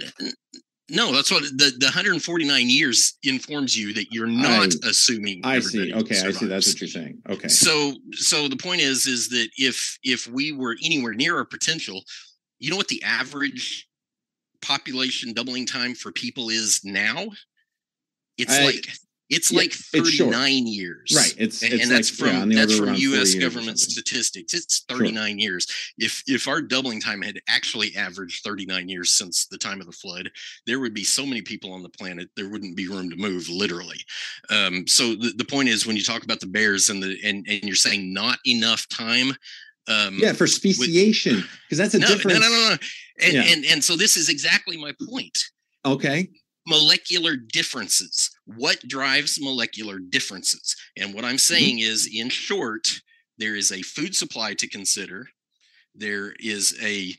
No, that's what the, the one hundred forty-nine years informs you that you're not I, assuming. I see. Okay, survives. I see. That's what you're saying. Okay. So, so the point is, is that if if we were anywhere near our potential, you know what the average population doubling time for people is now? It's I, like it's yeah, like thirty-nine it's years, right? It's and, it's and that's like, from yeah, that's from U S government statistics. It's thirty-nine sure. years. If if our doubling time had actually averaged thirty-nine years since the time of the flood, there would be so many people on the planet there wouldn't be room to move, literally. Um, so the, the point is, when you talk about the bears and the and and you're saying not enough time. Um, yeah, for speciation, because that's a no, difference. No, no, no, no. And, yeah. and, and so this is exactly my point. Okay. Molecular differences. What drives molecular differences? And what I'm saying mm-hmm. is, in short, there is a food supply to consider. There is a,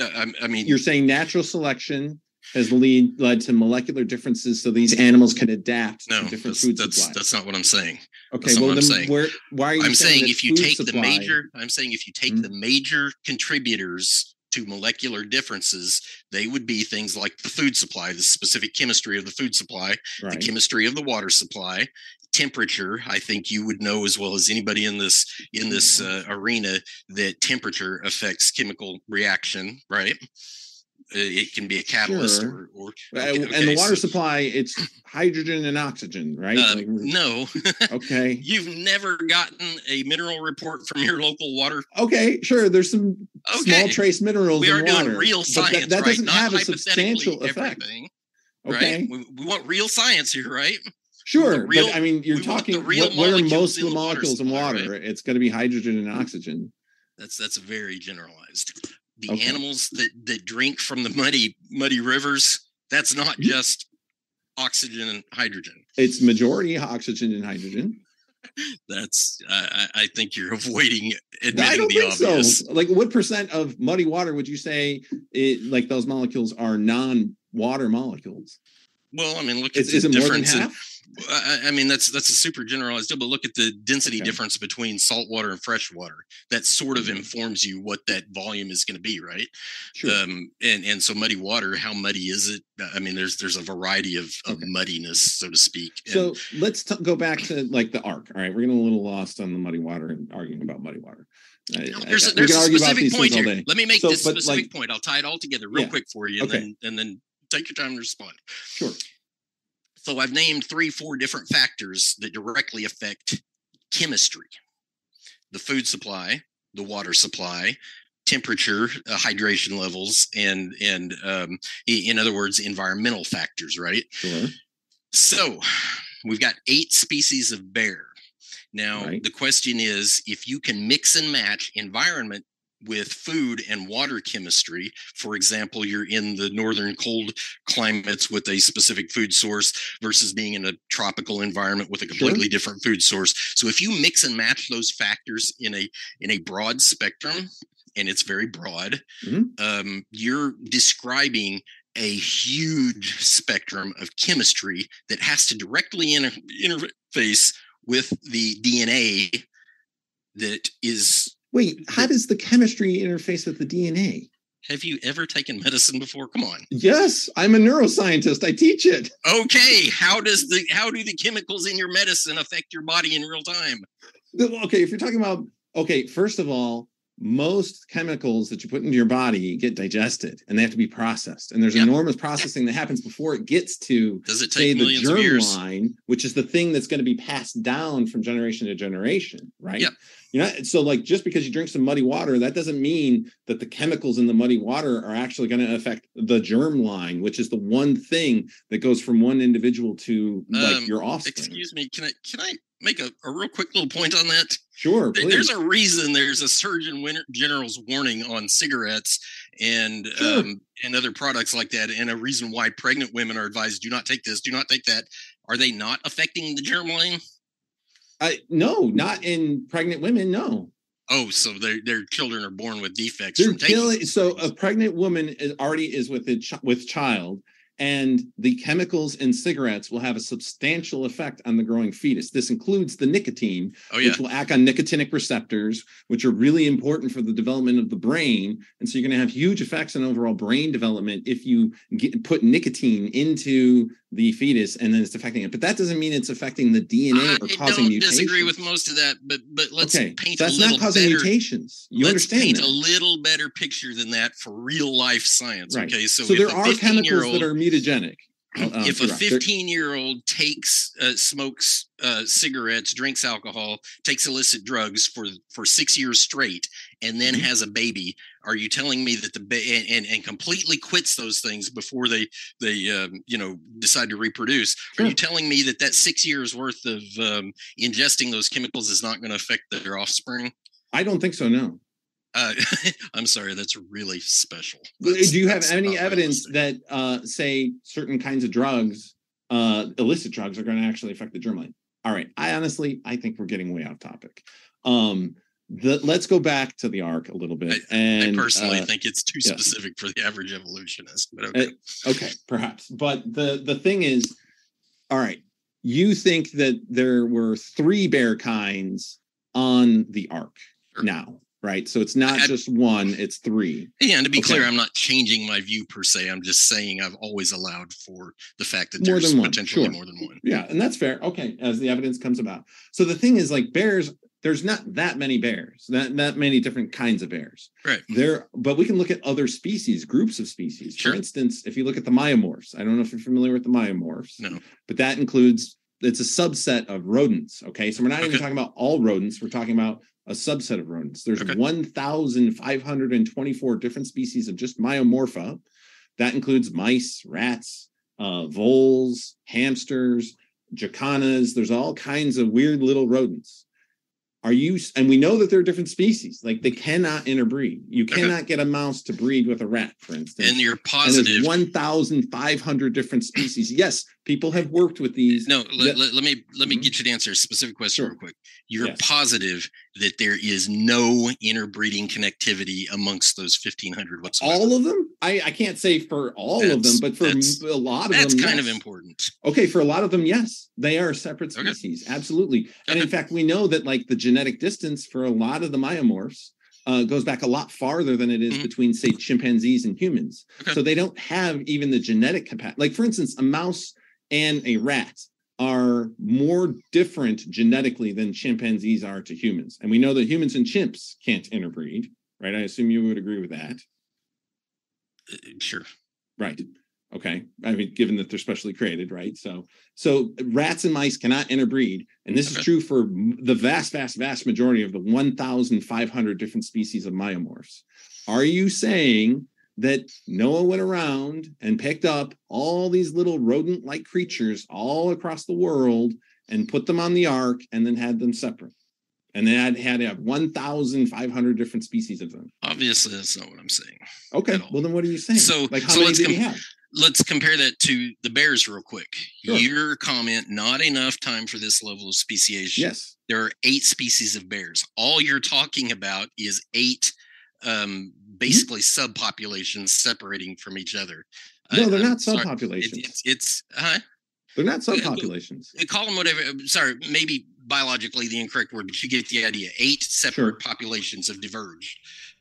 I, I mean. You're saying natural selection has lead, led to molecular differences so these animals can adapt no, to different that's, food that's, supplies. That's not what I'm saying. Okay, well, I'm then saying. Where, why are you I'm saying, saying if you take supply... the major, I'm saying if you take mm-hmm. the major contributors to molecular differences, they would be things like the food supply, the specific chemistry of the food supply, right. the chemistry of the water supply, temperature. I think you would know as well as anybody in this in this uh, arena that temperature affects chemical reaction, right? It can be a catalyst, sure. or, or okay, and the water so, supply. It's hydrogen and oxygen, right? Uh, like, no. Okay. You've never gotten a mineral report from your local water. Okay, sure. There's some okay. small trace minerals. We are in water, doing real science, that, that right? doesn't Not have a substantial effect. Okay. Right? We, we want real science here, right? Sure, real, but I mean, you're talking. What, what are most of the molecules in water? Supply, right? It's going to be hydrogen and oxygen. That's that's very generalized. The okay. animals that, that drink from the muddy muddy rivers, that's not just oxygen and hydrogen. It's majority oxygen and hydrogen. That's, I, I think you're avoiding admitting I don't the think obvious. So. Like, what percent of muddy water would you say, it, like, those molecules are non-water molecules? Well, I mean, look at is, the is it difference more than half? I mean, that's that's a super generalized deal, but look at the density okay. difference between saltwater and freshwater. That sort of informs you what that volume is going to be, right? Sure. Um, and and so muddy water, how muddy is it? I mean, there's there's a variety of, of okay. muddiness, so to speak. So and, let's t- go back to like the ark. All right, we're getting a little lost on the muddy water and arguing about muddy water. No, there's I, I, a, there's a specific point here. Let me make so, this specific like, point. I'll tie it all together real yeah. quick for you, and okay. then and then take your time to respond. Sure. So I've named three, four different factors that directly affect chemistry: the food supply, the water supply, temperature, uh, hydration levels, and, and um, in other words, environmental factors, right? Sure. So we've got eight species of bear. Now, right. the question is, if you can mix and match environment with food and water chemistry, for example, you're in the northern cold climates with a specific food source versus being in a tropical environment with a completely sure. different food source. So if you mix and match those factors in a in a broad spectrum, and it's very broad, mm-hmm. um, you're describing a huge spectrum of chemistry that has to directly inter- interface with the D N A that is. Wait, how does the chemistry interface with the D N A? Have you ever taken medicine before? Come on. Yes, I'm a neuroscientist. I teach it. Okay, how does the how do the chemicals in your medicine affect your body in real time? Okay, if you're talking about okay, first of all, most chemicals that you put into your body get digested and they have to be processed. And there's yep. enormous processing that happens before it gets to does it take say, the germline, which is the thing that's going to be passed down from generation to generation, right? Yep. You know, so like just because you drink some muddy water, that doesn't mean that the chemicals in the muddy water are actually going to affect the germline, which is the one thing that goes from one individual to like um, your offspring. Excuse me, can I can I make a, a real quick little point on that? Sure. Please. There's a reason there's a Surgeon General's warning on cigarettes and sure. um, and other products like that, and a reason why pregnant women are advised do not take this, do not take that. Are they not affecting the germline? Uh, no, not in pregnant women. No. Oh, so their their children are born with defects. From killing, so a pregnant woman is already is with a ch- with child, and the chemicals in cigarettes will have a substantial effect on the growing fetus. This includes the nicotine, oh, yeah. which will act on nicotinic receptors, which are really important for the development of the brain. And so you're going to have huge effects on overall brain development if you get, put nicotine into the fetus and then it's affecting it. But that doesn't mean it's affecting the D N A I or causing mutations. I don't disagree with most of that, but but let's okay. paint so that's a little not causing better, mutations. You let's understand paint that. a little better picture than that for real life science. Right. Okay, so, so there are chemicals that are mutagenic. Um, if a fifteen-year-old takes, uh, smokes uh, cigarettes, drinks alcohol, takes illicit drugs for, for six years straight, and then mm-hmm. has a baby, are you telling me that the ba- and, and and completely quits those things before they they um, you know decide to reproduce? Sure. Are you telling me that that six years worth of um, ingesting those chemicals is not going to affect their offspring? I don't think so. No. Uh, I'm sorry, that's really special. That's, Do you have any evidence that, uh, say, certain kinds of drugs, uh, illicit drugs, are going to actually affect the germline? All right. I honestly, I think we're getting way off topic. Um, the, let's go back to the ark a little bit. I, and, I personally uh, think it's too yeah. specific for the average evolutionist. But okay. Uh, okay, perhaps. But the, the thing is, all right, you think that there were three bear kinds on the ark sure. now. right? So it's not I, just one, it's three. Yeah, and to be okay. clear, I'm not changing my view per se. I'm just saying I've always allowed for the fact that there's potentially sure. more than one. Yeah, and that's fair. Okay, as the evidence comes about. So the thing is, like, bears, there's not that many bears, not that many different kinds of bears. Right. There, but we can look at other species, groups of species. Sure. For instance, if you look at the myomorphs, I don't know if you're familiar with the myomorphs. No. But that includes, it's a subset of rodents, okay? So we're not okay. even talking about all rodents. We're talking about a subset of rodents. There's okay. one thousand five hundred twenty-four different species of just myomorpha. That includes mice, rats, uh, voles, hamsters, jacanas. There's all kinds of weird little rodents. Are you, and we know that there are different species, like they cannot interbreed. You cannot okay. get a mouse to breed with a rat, for instance. And you're positive. And one thousand five hundred different species. Yes, people have worked with these. No, let, let, let me let me mm-hmm. get you to answer a specific question sure. real quick. You're yes. positive that there is no interbreeding connectivity amongst those fifteen hundred whatsoever. All of them? I, I can't say for all that's, of them, but for a lot of that's them, that's kind yes. of important. Okay, for a lot of them, yes. They are separate species, okay. absolutely. And okay. in fact, we know that like the genetic distance for a lot of the myomorphs uh, goes back a lot farther than it is mm-hmm. between, say, chimpanzees and humans. Okay. So they don't have even the genetic capacity. Like, for instance, a mouse and a rat are more different genetically than chimpanzees are to humans. And we know that humans and chimps can't interbreed, right? I assume you would agree with that. Uh, sure. Right. Okay. I mean, given that they're specially created, right? So, so rats and mice cannot interbreed. And this okay. is true for the vast, vast, vast majority of the one thousand five hundred different species of myomorphs. Are you saying that Noah went around and picked up all these little rodent-like creatures all across the world and put them on the ark and then had them separate? And they had, had one thousand five hundred different species of them. Obviously, that's not what I'm saying. Okay, well, then what are you saying? So, like, how so many let's did com- he have? Let's compare that to the bears real quick. Sure. Your comment, not enough time for this level of speciation. Yes. There are eight species of bears. All you're talking about is eight um, basically mm-hmm. subpopulations separating from each other. No, they're uh, not subpopulations. It, it's, it's huh? They're not subpopulations. Uh, call them whatever. Sorry, maybe biologically the incorrect word, but you get the idea. Eight separate sure. populations have diverged.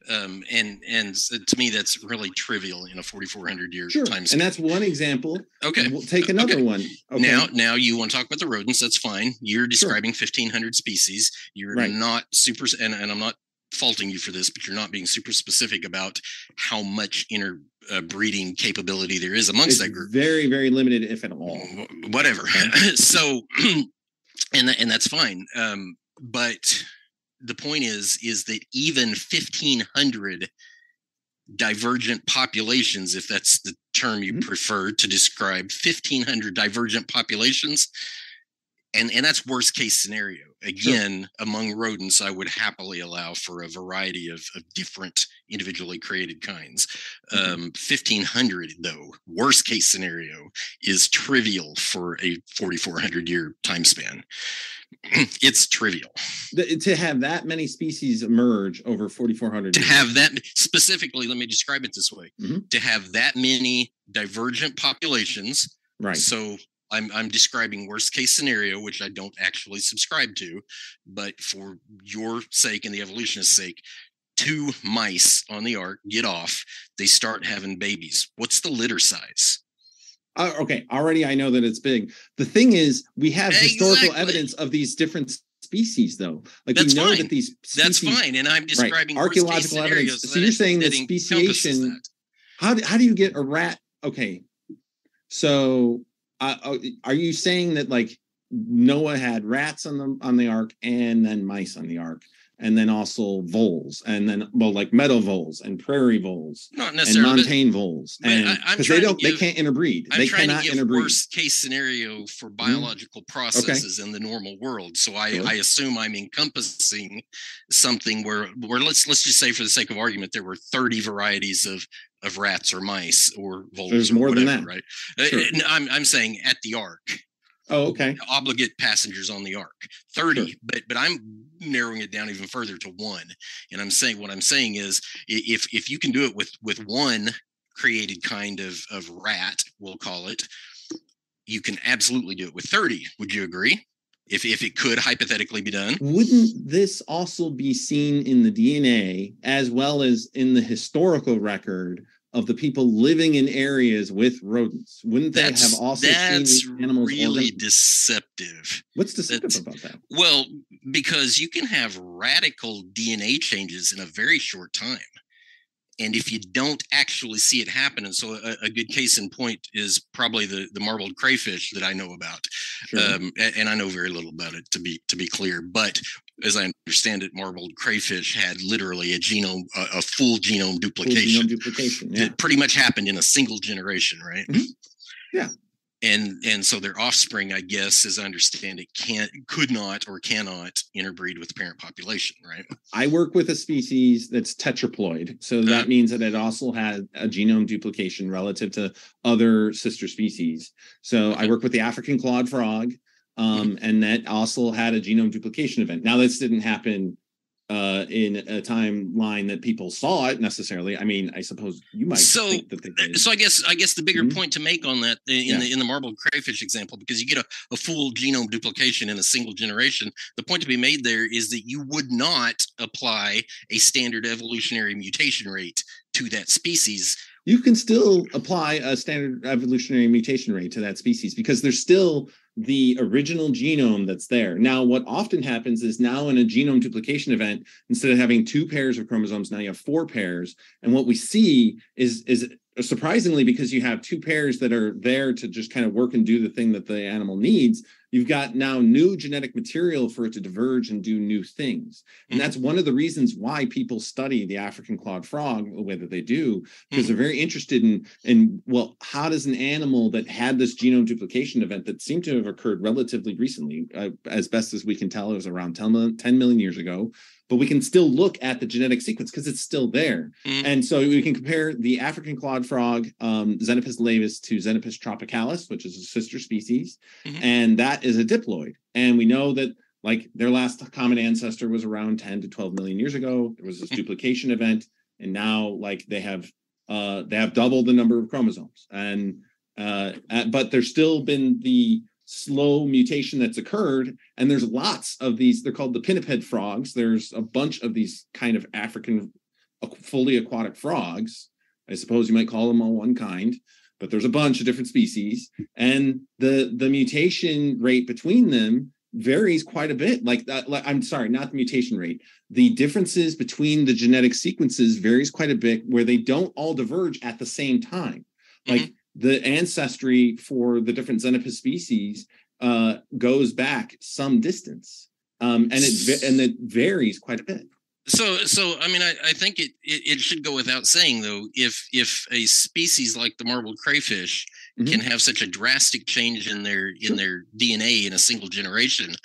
Um, and and to me, that's really trivial in a forty-four hundred year sure. time scale. And that's one example. Okay. We'll take another okay. one. Okay. Now, now you want to talk about the rodents. That's fine. You're describing sure. fifteen hundred species. You're right. not super, and, and I'm not faulting you for this, but you're not being super specific about how much inner uh, breeding capability there is amongst it's that group. Very, very limited, if at all. Whatever. Okay. So, and and that's fine. Um, but the point is, is that even fifteen hundred divergent populations, if that's the term you mm-hmm. prefer to describe, fifteen hundred divergent populations, and, and that's worst case scenario. Again, sure. among rodents, I would happily allow for a variety of, of different individually created kinds. Mm-hmm. Um, fifteen hundred, though, worst case scenario, is trivial for a forty-four hundred year time span. It's trivial. The, to have that many species emerge over forty-four hundred to years. Have that, specifically, let me describe it this way. Mm-hmm. To have that many divergent populations. Right. So I'm, I'm describing worst case scenario, which I don't actually subscribe to, but for your sake and the evolutionist's sake, two mice on the ark get off. They start having babies. What's the litter size? Uh, okay. Already I know that it's big. The thing is, we have exactly. historical evidence of these different species, though. Like That's we know fine. That these species, that's fine. And I'm describing right. archaeological evidence. So you're saying that, that speciation. That. How do, how do you get a rat? Okay. So. Uh, are you saying that like Noah had rats on the on the ark and then mice on the ark and then also voles and then well like meadow voles and prairie voles not necessarily, and montane voles and because they don't give, they can't interbreed I'm they trying cannot to give interbreed worst case scenario for biological mm-hmm. processes okay. in the normal world so I, sure. I assume I'm encompassing something where where let's let's just say for the sake of argument there were thirty varieties of of rats or mice or voles there's or more whatever, than that right sure. I'm I'm saying at the ark oh okay obligate passengers on the ark thirty sure. but but I'm narrowing it down even further to one and I'm saying what I'm saying is if if you can do it with with one created kind of of rat we'll call it you can absolutely do it with thirty. Would you agree? If, if it could hypothetically be done. Wouldn't this also be seen in the D N A as well as in the historical record of the people living in areas with rodents? Wouldn't that have also that's seen animals? That's really deceptive. What's deceptive that's, about that? Well, because you can have radical D N A changes in a very short time. And if you don't actually see it happen, and so a, a good case in point is probably the, the marbled crayfish that I know about, sure. um, and, and I know very little about it to be to be clear. But as I understand it, marbled crayfish had literally a genome, a, a full genome duplication. Full genome duplication, yeah. It pretty much happened in a single generation, right? Mm-hmm. Yeah. And and so their offspring, I guess, as I understand it, can't, could not, or cannot interbreed with the parent population, right? I work with a species that's tetraploid, so that uh, means that it also had a genome duplication relative to other sister species. So I work with the African clawed frog, um, and that also had a genome duplication event. Now, this didn't happen uh in a timeline that people saw it necessarily. I mean, I suppose you might so think that they did. So I guess I guess the bigger mm-hmm. point to make on that in yeah. the in the marbled crayfish example, because you get a, a full genome duplication in a single generation, the point to be made there is that you would not apply a standard evolutionary mutation rate to that species. You can still apply a standard evolutionary mutation rate to that species because there's still the original genome that's there. Now, what often happens is now in a genome duplication event, instead of having two pairs of chromosomes, now you have four pairs. And what we see is, is surprisingly, because you have two pairs that are there to just kind of work and do the thing that the animal needs, you've got now new genetic material for it to diverge and do new things. And that's one of the reasons why people study the African clawed frog, whether they do, because they're very interested in, in, well, how does an animal that had this genome duplication event that seemed to have occurred relatively recently, uh, as best as we can tell, it was around ten million years ago, but we can still look at the genetic sequence because it's still there. Mm-hmm. And so we can compare the African clawed frog, um, Xenopus laevis, to Xenopus tropicalis, which is a sister species. Mm-hmm. And that is a diploid. And we know that like their last common ancestor was around ten to twelve million years ago. There was this duplication event. And now like they have, uh, they have double the number of chromosomes. And, uh, but there's still been the slow mutation that's occurred, and there's lots of these. They're called the pinniped frogs. There's a bunch of these kind of African fully aquatic frogs. I suppose you might call them all one kind, but there's a bunch of different species, and the the mutation rate between them varies quite a bit. Like, I'm sorry, not the mutation rate. The differences between the genetic sequences varies quite a bit, where they don't all diverge at the same time. Like. Mm-hmm. The ancestry for the different Xenopus species uh, goes back some distance, um, and it and it varies quite a bit. So, so I mean, I, I think it, it it should go without saying, though, if if a species like the marbled crayfish mm-hmm. can have such a drastic change in their in sure. their D N A in a single generation,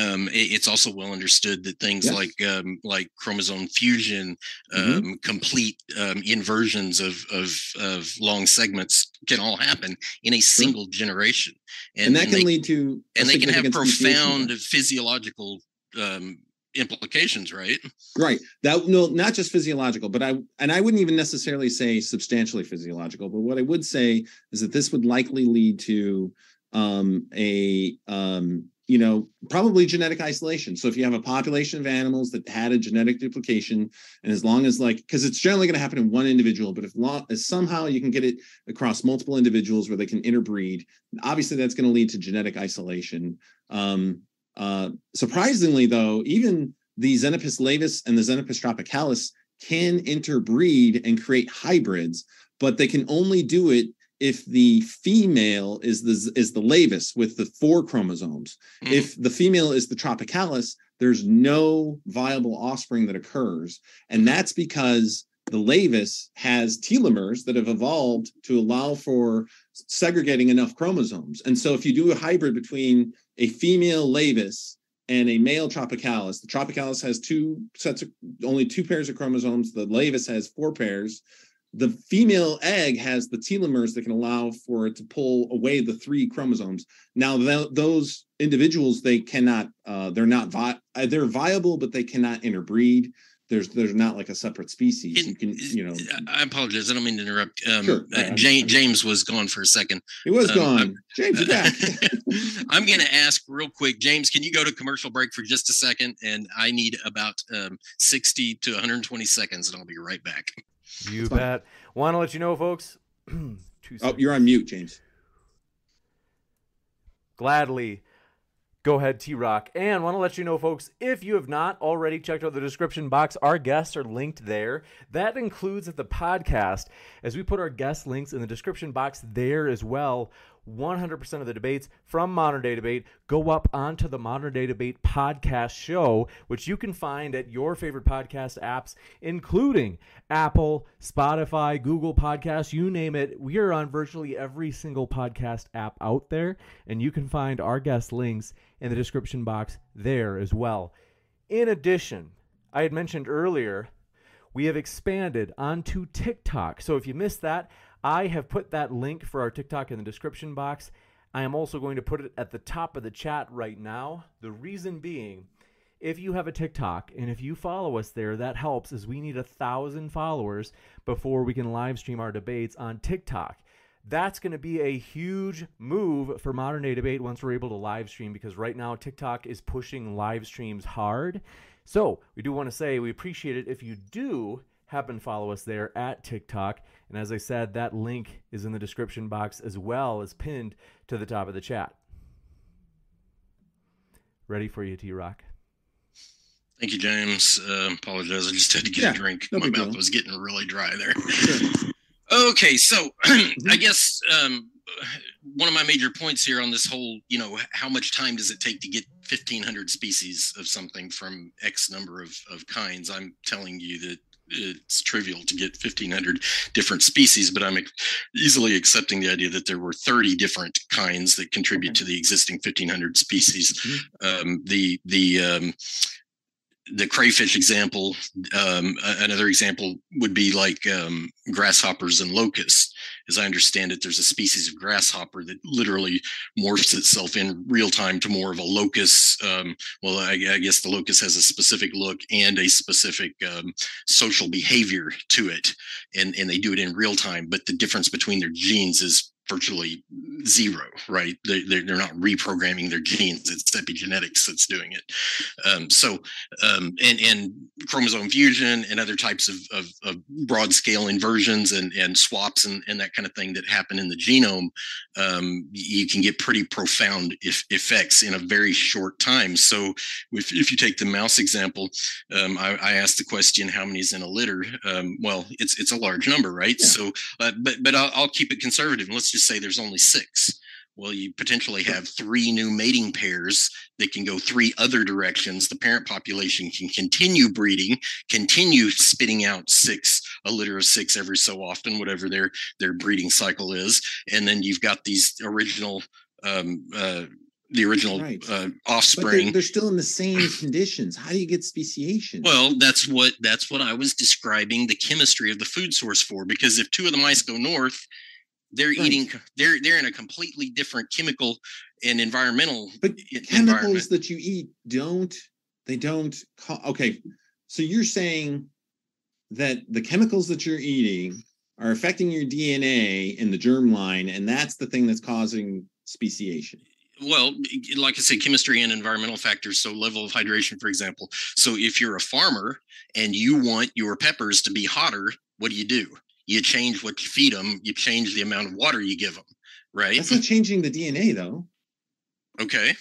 um, it, it's also well understood that things yes. like um, like chromosome fusion, um, mm-hmm. complete um, inversions of, of of long segments can all happen in a single sure. generation, and, and that and can they, lead to and they can have profound mutation. physiological um, implications, right? Right. That no, not just physiological, but I and I wouldn't even necessarily say substantially physiological. But what I would say is that this would likely lead to um, a um, you know probably genetic isolation. So if you have a population of animals that had a genetic duplication, and as long as like because it's generally going to happen in one individual, but if lo- somehow you can get it across multiple individuals where they can interbreed, obviously that's going to lead to genetic isolation. Um, Uh, surprisingly, though, even the Xenopus laevis and the Xenopus tropicalis can interbreed and create hybrids, but they can only do it if the female is the is the laevis with the four chromosomes. Mm-hmm. If the female is the tropicalis, there's no viable offspring that occurs, and that's because the laevis has telomeres that have evolved to allow for segregating enough chromosomes. And so if you do a hybrid between a female laevis and a male tropicalis, the tropicalis has two sets of only two pairs of chromosomes. The laevis has four pairs. The female egg has the telomeres that can allow for it to pull away the three chromosomes. Now th- those individuals, they cannot, uh, they're not, vi- they're viable, but they cannot interbreed. There's there's not like a separate species. It, you can, you know. I apologize. I don't mean to interrupt. Um, sure. uh, I'm, James, I'm, James was gone for a second. He was um, gone. I'm, James is back. I'm going to ask real quick. James, can you go to commercial break for just a second? And I need about um, sixty to one hundred twenty seconds, and I'll be right back. You bet. Want to let you know, folks. Oh, you're on mute, James. Gladly. Go ahead, T-Rock. And want to let you know, folks, if you have not already checked out the description box, our guests are linked there. That includes at the podcast, as we put our guest links in the description box there as well. one hundred percent of the debates from Modern Day Debate go up onto the Modern Day Debate podcast show, which you can find at your favorite podcast apps, including Apple, Spotify, Google Podcasts, you name it. We are on virtually every single podcast app out there, and you can find our guest links in the description box there as well. In addition, I had mentioned earlier, we have expanded onto TikTok. So if you missed that, I have put that link for our TikTok in the description box. I am also going to put it at the top of the chat right now. The reason being, if you have a TikTok and if you follow us there, that helps, as we need a thousand followers before we can live stream our debates on TikTok. That's going to be a huge move for Modern Day Debate once we're able to live stream, because right now TikTok is pushing live streams hard. So we do want to say we appreciate it if you do happen to follow us there at TikTok. And as I said, that link is in the description box as well as pinned to the top of the chat. Ready for you, T-Rock. Thank you, James. Uh, apologize. I just had to get yeah, a drink. My mouth deal. was getting really dry there. Okay, so I guess um, one of my major points here on this whole, you know, how much time does it take to get fifteen hundred species of something from X number of, of kinds? I'm telling you that it's trivial to get fifteen hundred different species, but I'm easily accepting the idea that there were thirty different kinds that contribute okay. to the existing fifteen hundred species. Mm-hmm. Um, the the um, the crayfish example, um, another example would be like um, grasshoppers and locusts. As I understand it, there's a species of grasshopper that literally morphs itself in real time to more of a locust. Um, well, I, I guess the locust has a specific look and a specific um, social behavior to it, and, and they do it in real time. But the difference between their genes is virtually zero, right? They, they're not reprogramming their genes. It's epigenetics that's doing it. Um, so, um, and, and chromosome fusion and other types of, of, of broad scale inversions and, and swaps and, and that kind of thing that happen in the genome, um, you can get pretty profound if, effects in a very short time. So if, if you take the mouse example, um, I, I asked the question, how many is in a litter? Um, well, it's, it's a large number, right? Yeah. So, uh, but, but I'll, I'll keep it conservative. Let's just say there's only six. Well, you potentially have three new mating pairs that can go three other directions. The parent population can continue breeding, continue spitting out six, a litter of six every so often, whatever their their breeding cycle is. And then you've got these original um uh the original right. uh, offspring. They're, they're still in the same conditions. How do you get speciation? Well, that's what that's what I was describing the chemistry of the food source for, because if two of the mice go north, They're right. eating. They're they're in a completely different chemical and environmental. But chemicals that you eat don't. They don't. Okay, so you're saying that the chemicals that you're eating are affecting your D N A in the germline, and that's the thing that's causing speciation. Well, like I said, chemistry and environmental factors. So level of hydration, for example. So if you're a farmer and you want your peppers to be hotter, what do you do? You change what you feed them. You change the amount of water you give them, right? That's not changing the D N A, though. Okay.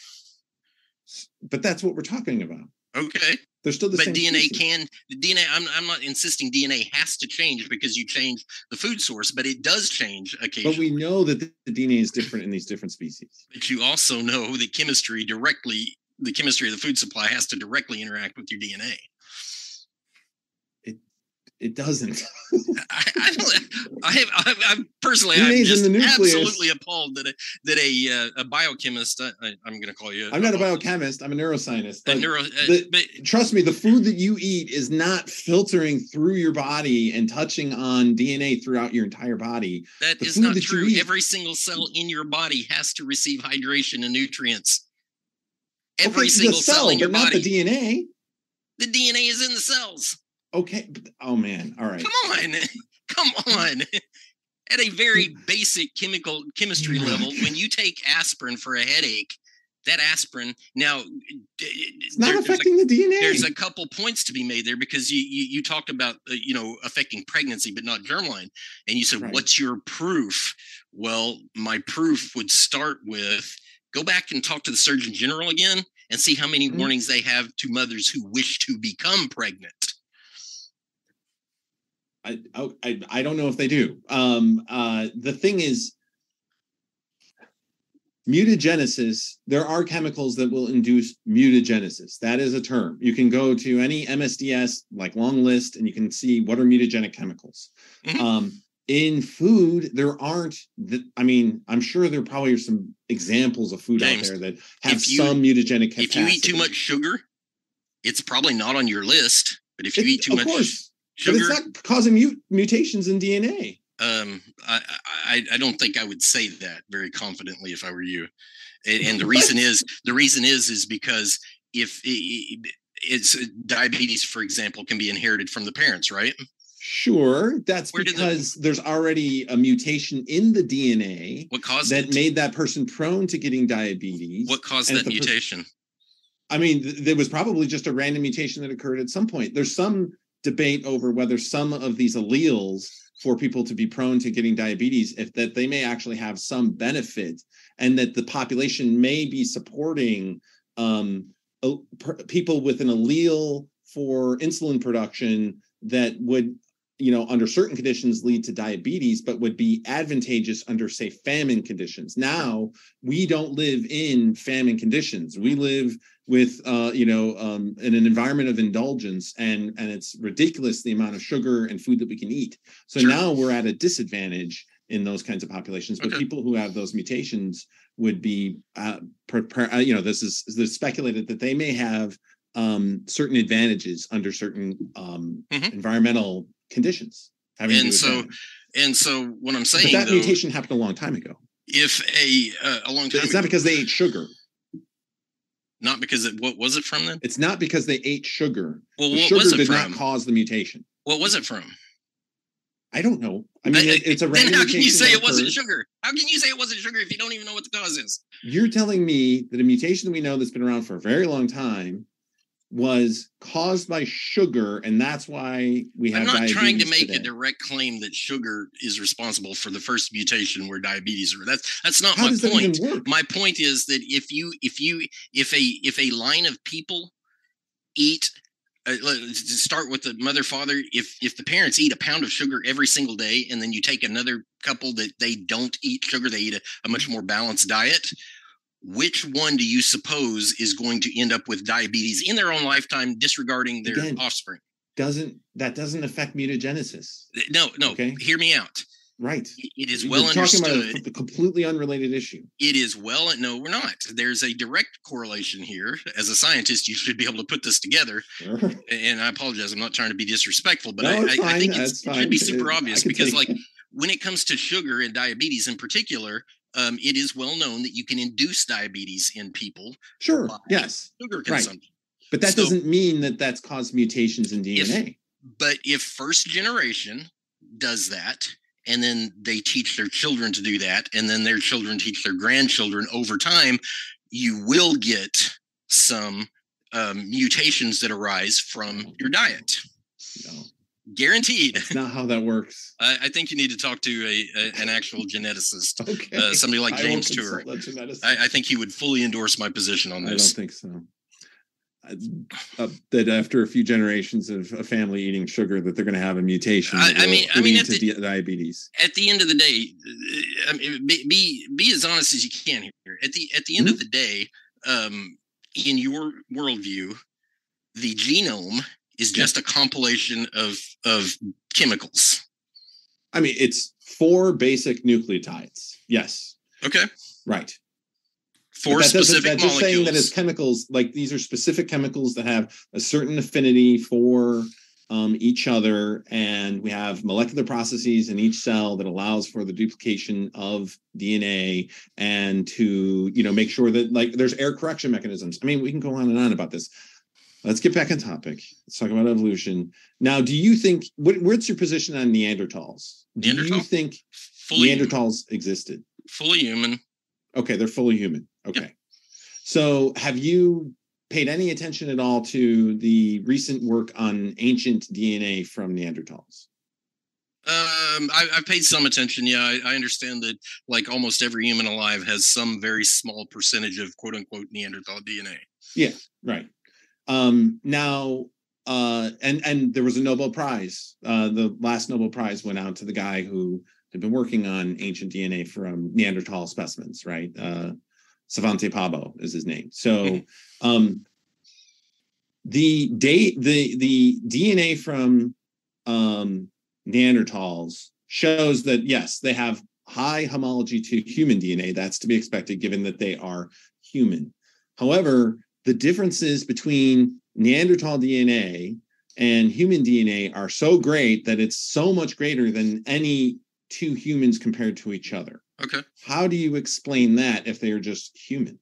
But that's what we're talking about. Okay. They're still the but same. But D N A species. can, the D N A, I'm, I'm not insisting D N A has to change because you change the food source, but it does change occasionally. But we know that the D N A is different in these different species. But you also know that chemistry directly, the chemistry of the food supply has to directly interact with your D N A. It doesn't. I, I, don't, I have. I, I personally, I'm just absolutely appalled that a, that a uh, a biochemist. I, I, I'm going to call you. A, I'm not a biochemist. I'm a neuroscientist. But a neuro, uh, the, but, trust me, the food that you eat is not filtering through your body and touching on D N A throughout your entire body. That the is not that true. Eat, every single cell in your body has to receive hydration and nutrients. Every okay, single cell, cell in your but body. Not the D N A. The D N A is in the cells. Okay. Oh, man. All right. Come on. Come on. At a very basic chemical chemistry level, when you take aspirin for a headache, that aspirin now it's not there, affecting a, the D N A. There's a couple points to be made there, because you you, you talked about uh, you know, affecting pregnancy but not germline, and you said, right, what's your proof? Well, my proof would start with, go back and talk to the Surgeon General again and see how many mm-hmm. warnings they have to mothers who wish to become pregnant. I, I I don't know if they do. Um, uh, the thing is, mutagenesis, there are chemicals that will induce mutagenesis. That is a term. You can go to any M S D S, like, long list, and you can see what are mutagenic chemicals. Mm-hmm. Um, in food, there aren't, the, I mean, I'm sure there probably are some examples of food James, out there that have you, some mutagenic capacity. If you eat too much sugar, it's probably not on your list, but if you it, eat too of much course. Sugar, but it's not causing mut- mutations in D N A. Um, I, I I don't think I would say that very confidently if I were you. And, and the reason is the reason is is because if it, it's diabetes, for example, can be inherited from the parents, right? Sure, that's Where because the, there's already a mutation in the D N A what caused that it? made that person prone to getting diabetes. What caused and that mutation? Per- I mean, th- there was probably just a random mutation that occurred at some point. There's some debate over whether some of these alleles for people to be prone to getting diabetes, if that they may actually have some benefit, and that the population may be supporting um, people with an allele for insulin production that would, you know, under certain conditions lead to diabetes, but would be advantageous under, say, famine conditions. Now, we don't live in famine conditions. We live with, uh, you know, um, in an environment of indulgence, and, and it's ridiculous the amount of sugar and food that we can eat. So sure. Now we're at a disadvantage in those kinds of populations, but okay. people who have those mutations would be, uh, per, per, you know, this is, this is speculated that they may have um, certain advantages under certain um, mm-hmm. environmental conditions. And so, that. and so what I'm saying, but that though, mutation happened a long time ago. If a, uh, a long time It's ago, not because they ate sugar. Not because it, what was it from then? It's not because they ate sugar. Well, what sugar was it did from? Not cause the mutation. What was it from? I don't know. I mean, I, it, it's a random. Then how can you say it wasn't sugar? How can you say it wasn't sugar if you don't even know what the cause is? You're telling me that a mutation that we know that's been around for a very long time was caused by sugar, and that's why we have. I'm not trying to make today. a direct claim that sugar is responsible for the first mutation where diabetes or that's that's not How my point. My point is that if you if you if a if a line of people eat, uh, let's start with the mother father. If if the parents eat a pound of sugar every single day, and then you take another couple that they don't eat sugar, they eat a, a much more balanced diet. Which one do you suppose is going to end up with diabetes in their own lifetime, disregarding their Again, offspring? Doesn't that doesn't affect mutagenesis? No, no. Okay? Hear me out. Right. It is well understood. We're talking about a completely unrelated issue. It is well. No, we're not. There's a direct correlation here. As a scientist, you should be able to put this together. Sure. And I apologize. I'm not trying to be disrespectful, but no, I, I, I think it's, it should be super obvious because, like, that. when it comes to sugar and diabetes in particular. Um, it is well known that you can induce diabetes in people. Sure. Yes. Sugar consumption. Right. But that so, doesn't mean that that's caused mutations in D N A. If, but if first generation does that, and then they teach their children to do that, and then their children teach their grandchildren over time, you will get some um, mutations that arise from your diet. No. Guaranteed. That's not how that works. I, I think you need to talk to a, a an actual geneticist, okay. uh, somebody like James Tour. I, I think he would fully endorse my position on this. I don't think so. I, uh, that after a few generations of a family eating sugar, that they're going to have a mutation. I, I mean, I mean, at the, di- diabetes. At the end of the day, I mean, be, be be as honest as you can here. At the at the end mm-hmm. of the day, um, in your worldview, the genome is just a compilation of, of chemicals. I mean, it's four basic nucleotides. Yes. Okay. Right. Four specific molecules. That's just saying that it's chemicals, like these are specific chemicals that have a certain affinity for um, each other. And we have molecular processes in each cell that allows for the duplication of D N A and to, you know, make sure that, like, there's error correction mechanisms. I mean, we can go on and on about this. Let's get back on topic. Let's talk about evolution. Now, do you think, what, what's your position on Neanderthals? Neanderthal? Do you think fully Neanderthals human. existed? Fully human. Okay, they're fully human. Okay. Yep. So have you paid any attention at all to the recent work on ancient D N A from Neanderthals? Um, I, I've paid some attention. Yeah, I, I understand that like almost every human alive has some very small percentage of quote unquote Neanderthal D N A. Yeah, right. Um, now, uh, and, and there was a Nobel Prize. Uh, the last Nobel Prize went out to the guy who had been working on ancient D N A from Neanderthal specimens, right? Uh, Svante Pääbo is his name. So um, the, da- the, the D N A from um, Neanderthals shows that, yes, they have high homology to human D N A. That's to be expected given that they are human. However, the differences between Neanderthal D N A and human D N A are so great that it's so much greater than any two humans compared to each other. Okay. How do you explain that if they are just human?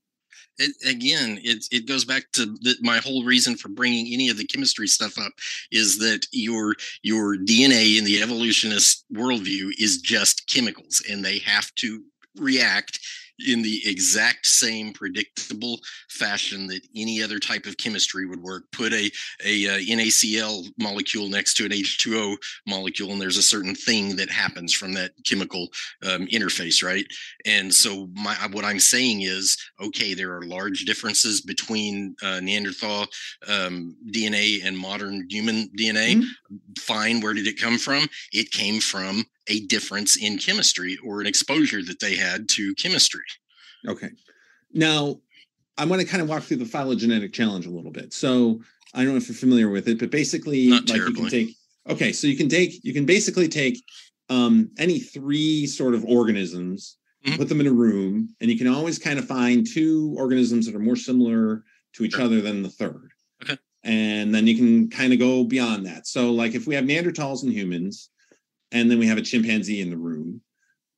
It, again, it, it goes back to the, my whole reason for bringing any of the chemistry stuff up is that your your D N A in the evolutionist worldview is just chemicals, and they have to react in the exact same predictable fashion that any other type of chemistry would work. Put a, a, a NaCl molecule next to an H two O molecule, and there's a certain thing that happens from that chemical um, interface, right? And so my, what I'm saying is, okay, there are large differences between uh, Neanderthal um, D N A and modern human D N A. Mm-hmm. Fine, where did it come from? It came from a difference in chemistry or an exposure that they had to chemistry. Okay. Now, I want to kind of walk through the phylogenetic challenge a little bit. So I don't know if you're familiar with it, but basically Not like terribly. you can take, okay, so you can take, you can basically take um, any three sort of organisms, mm-hmm. put them in a room, and you can always kind of find two organisms that are more similar to each sure. other than the third. Okay. And then you can kind of go beyond that. So like if we have Neanderthals and humans, and then we have a chimpanzee in the room.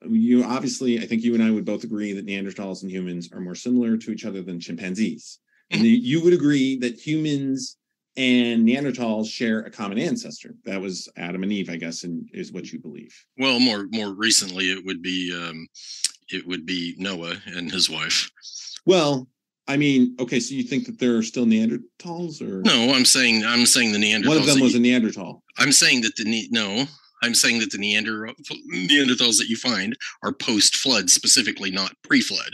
You obviously, I think you and I would both agree that Neanderthals and humans are more similar to each other than chimpanzees. And you would agree that humans and Neanderthals share a common ancestor. That was Adam and Eve, I guess, and is what you believe. Well, more more recently, it would be um, it would be Noah and his wife. Well, I mean, okay, so you think that there are still Neanderthals, or no? I'm saying I'm saying the Neanderthals. One of them was a Neanderthal. I'm saying that the ne- no. I'm saying that the Neanderthals that you find are post-flood, specifically not pre-flood.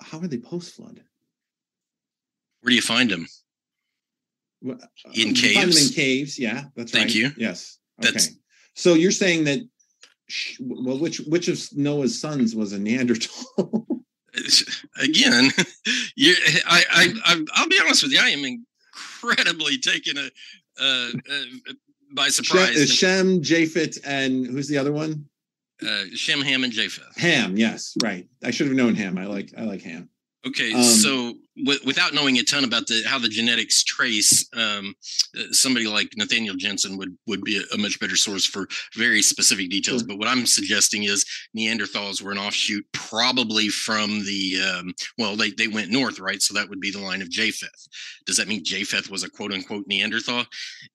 How are they post-flood? Where do you find them? Well, in caves. Find them in caves, yeah. That's Thank right. Thank you. Yes. Okay. That's... So you're saying that, well, which which of Noah's sons was a Neanderthal? Again, you, I, I, I, I'll be honest with you. I am incredibly taken a, a, a by surprise. Shem, Japheth, and who's the other one? Uh, Shem, Ham, and Japheth. Ham, yes, right. I should have known Ham. I like I like Ham. Okay, um, so w- without knowing a ton about the how the genetics trace, um, uh, somebody like Nathaniel Jensen would, would be a, a much better source for very specific details. Sure. But what I'm suggesting is Neanderthals were an offshoot probably from the, um, well, they, they went north, right? So that would be the line of Japheth. Does that mean Japheth was a quote-unquote Neanderthal?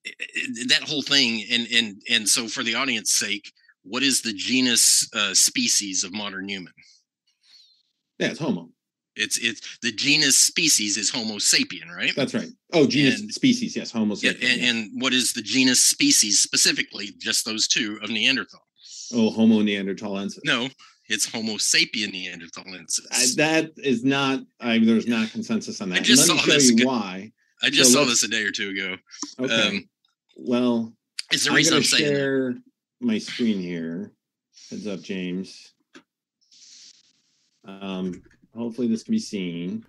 It, it, that whole thing, and and and so for the audience's sake, what is the genus uh, species of modern human? Yeah, it's Homo. It's it's the genus species is Homo sapien, right? That's right. Oh, genus and, species, yes, Homo sapien. Yeah, and, yeah. and what is the genus species specifically? Just those two of Neanderthal. Oh, Homo neanderthalensis. No, it's Homo sapien neanderthalensis. I, that is not. I, there's not consensus on that. I just Let saw me this. You why? I just so saw this a day or two ago. Okay. Um, well, it's the reason I'm, I'm saying. Share that. My screen here. Heads up, James. Um. Hopefully this can be seen.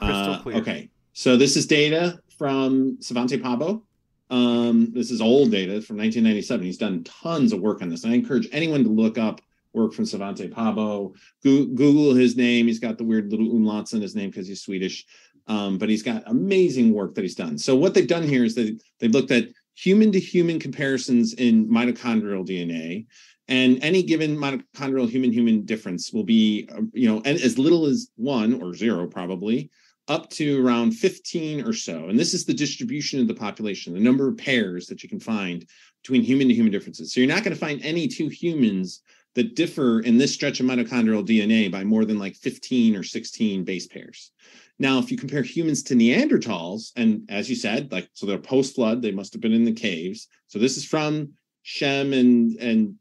Crystal uh, clear. Okay, so this is data from Svante Pääbo. Um, this is old data from nineteen ninety-seven. He's done tons of work on this. And I encourage anyone to look up work from Svante Pääbo. Go- Google his name. He's got the weird little umlauts in his name because he's Swedish. Um, but he's got amazing work that he's done. So what they've done here is that they've looked at human-to-human comparisons in mitochondrial D N A. And any given mitochondrial human-human difference will be, you know, as little as one or zero probably, up to around fifteen or so. And this is the distribution of the population, the number of pairs that you can find between human to human differences. So you're not going to find any two humans that differ in this stretch of mitochondrial D N A by more than like fifteen or sixteen base pairs. Now, if you compare humans to Neanderthals, and as you said, like, so they're post-flood, they must have been in the caves. So this is from Shem and, and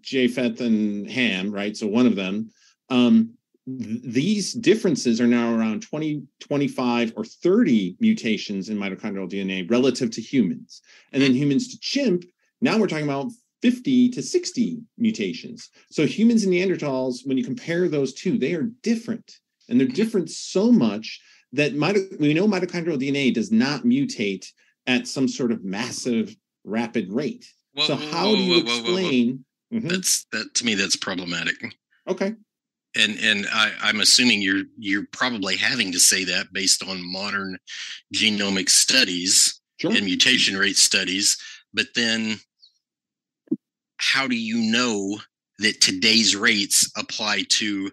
Japheth and Ham, right? So one of them. Um, th- these differences are now around twenty, twenty-five, or thirty mutations in mitochondrial D N A relative to humans. And then humans to chimp, now we're talking about fifty to sixty mutations. So humans and Neanderthals, when you compare those two, they are different. And they're different so much that mito- we know mitochondrial D N A does not mutate at some sort of massive, rapid rate. Whoa, so how whoa, do you whoa, explain? Whoa, whoa, whoa. Mm-hmm. That's that to me. That's problematic. Okay. And and I, I'm assuming you're you're probably having to say that based on modern genomic studies sure. and mutation rate studies. But then, how do you know that today's rates apply to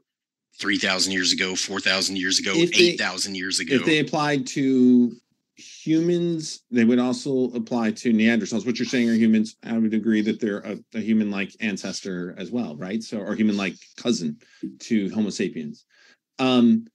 three thousand years ago, four thousand years ago, eight thousand years ago? If they applied to humans, they would also apply to Neanderthals. What you're saying are humans. I would agree that they're a, a human-like ancestor as well, right? So, or human-like cousin to Homo sapiens. Um,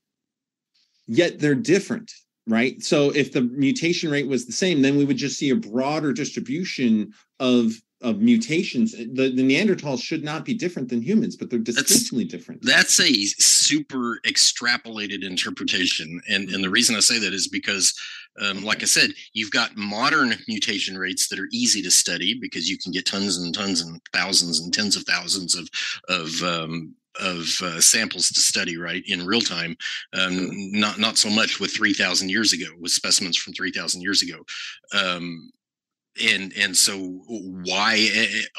yet they're different, right? So if the mutation rate was the same, then we would just see a broader distribution of of mutations. The, the Neanderthals should not be different than humans, but they're distinctly that's, different. That's a super extrapolated interpretation. And, and the reason I say that is because, um, like I said, you've got modern mutation rates that are easy to study because you can get tons and tons and thousands and tens of thousands of, of, um, of uh, samples to study, right, in real time, um, not, not so much with three thousand years ago, with specimens from three thousand years ago. Um, And and so why,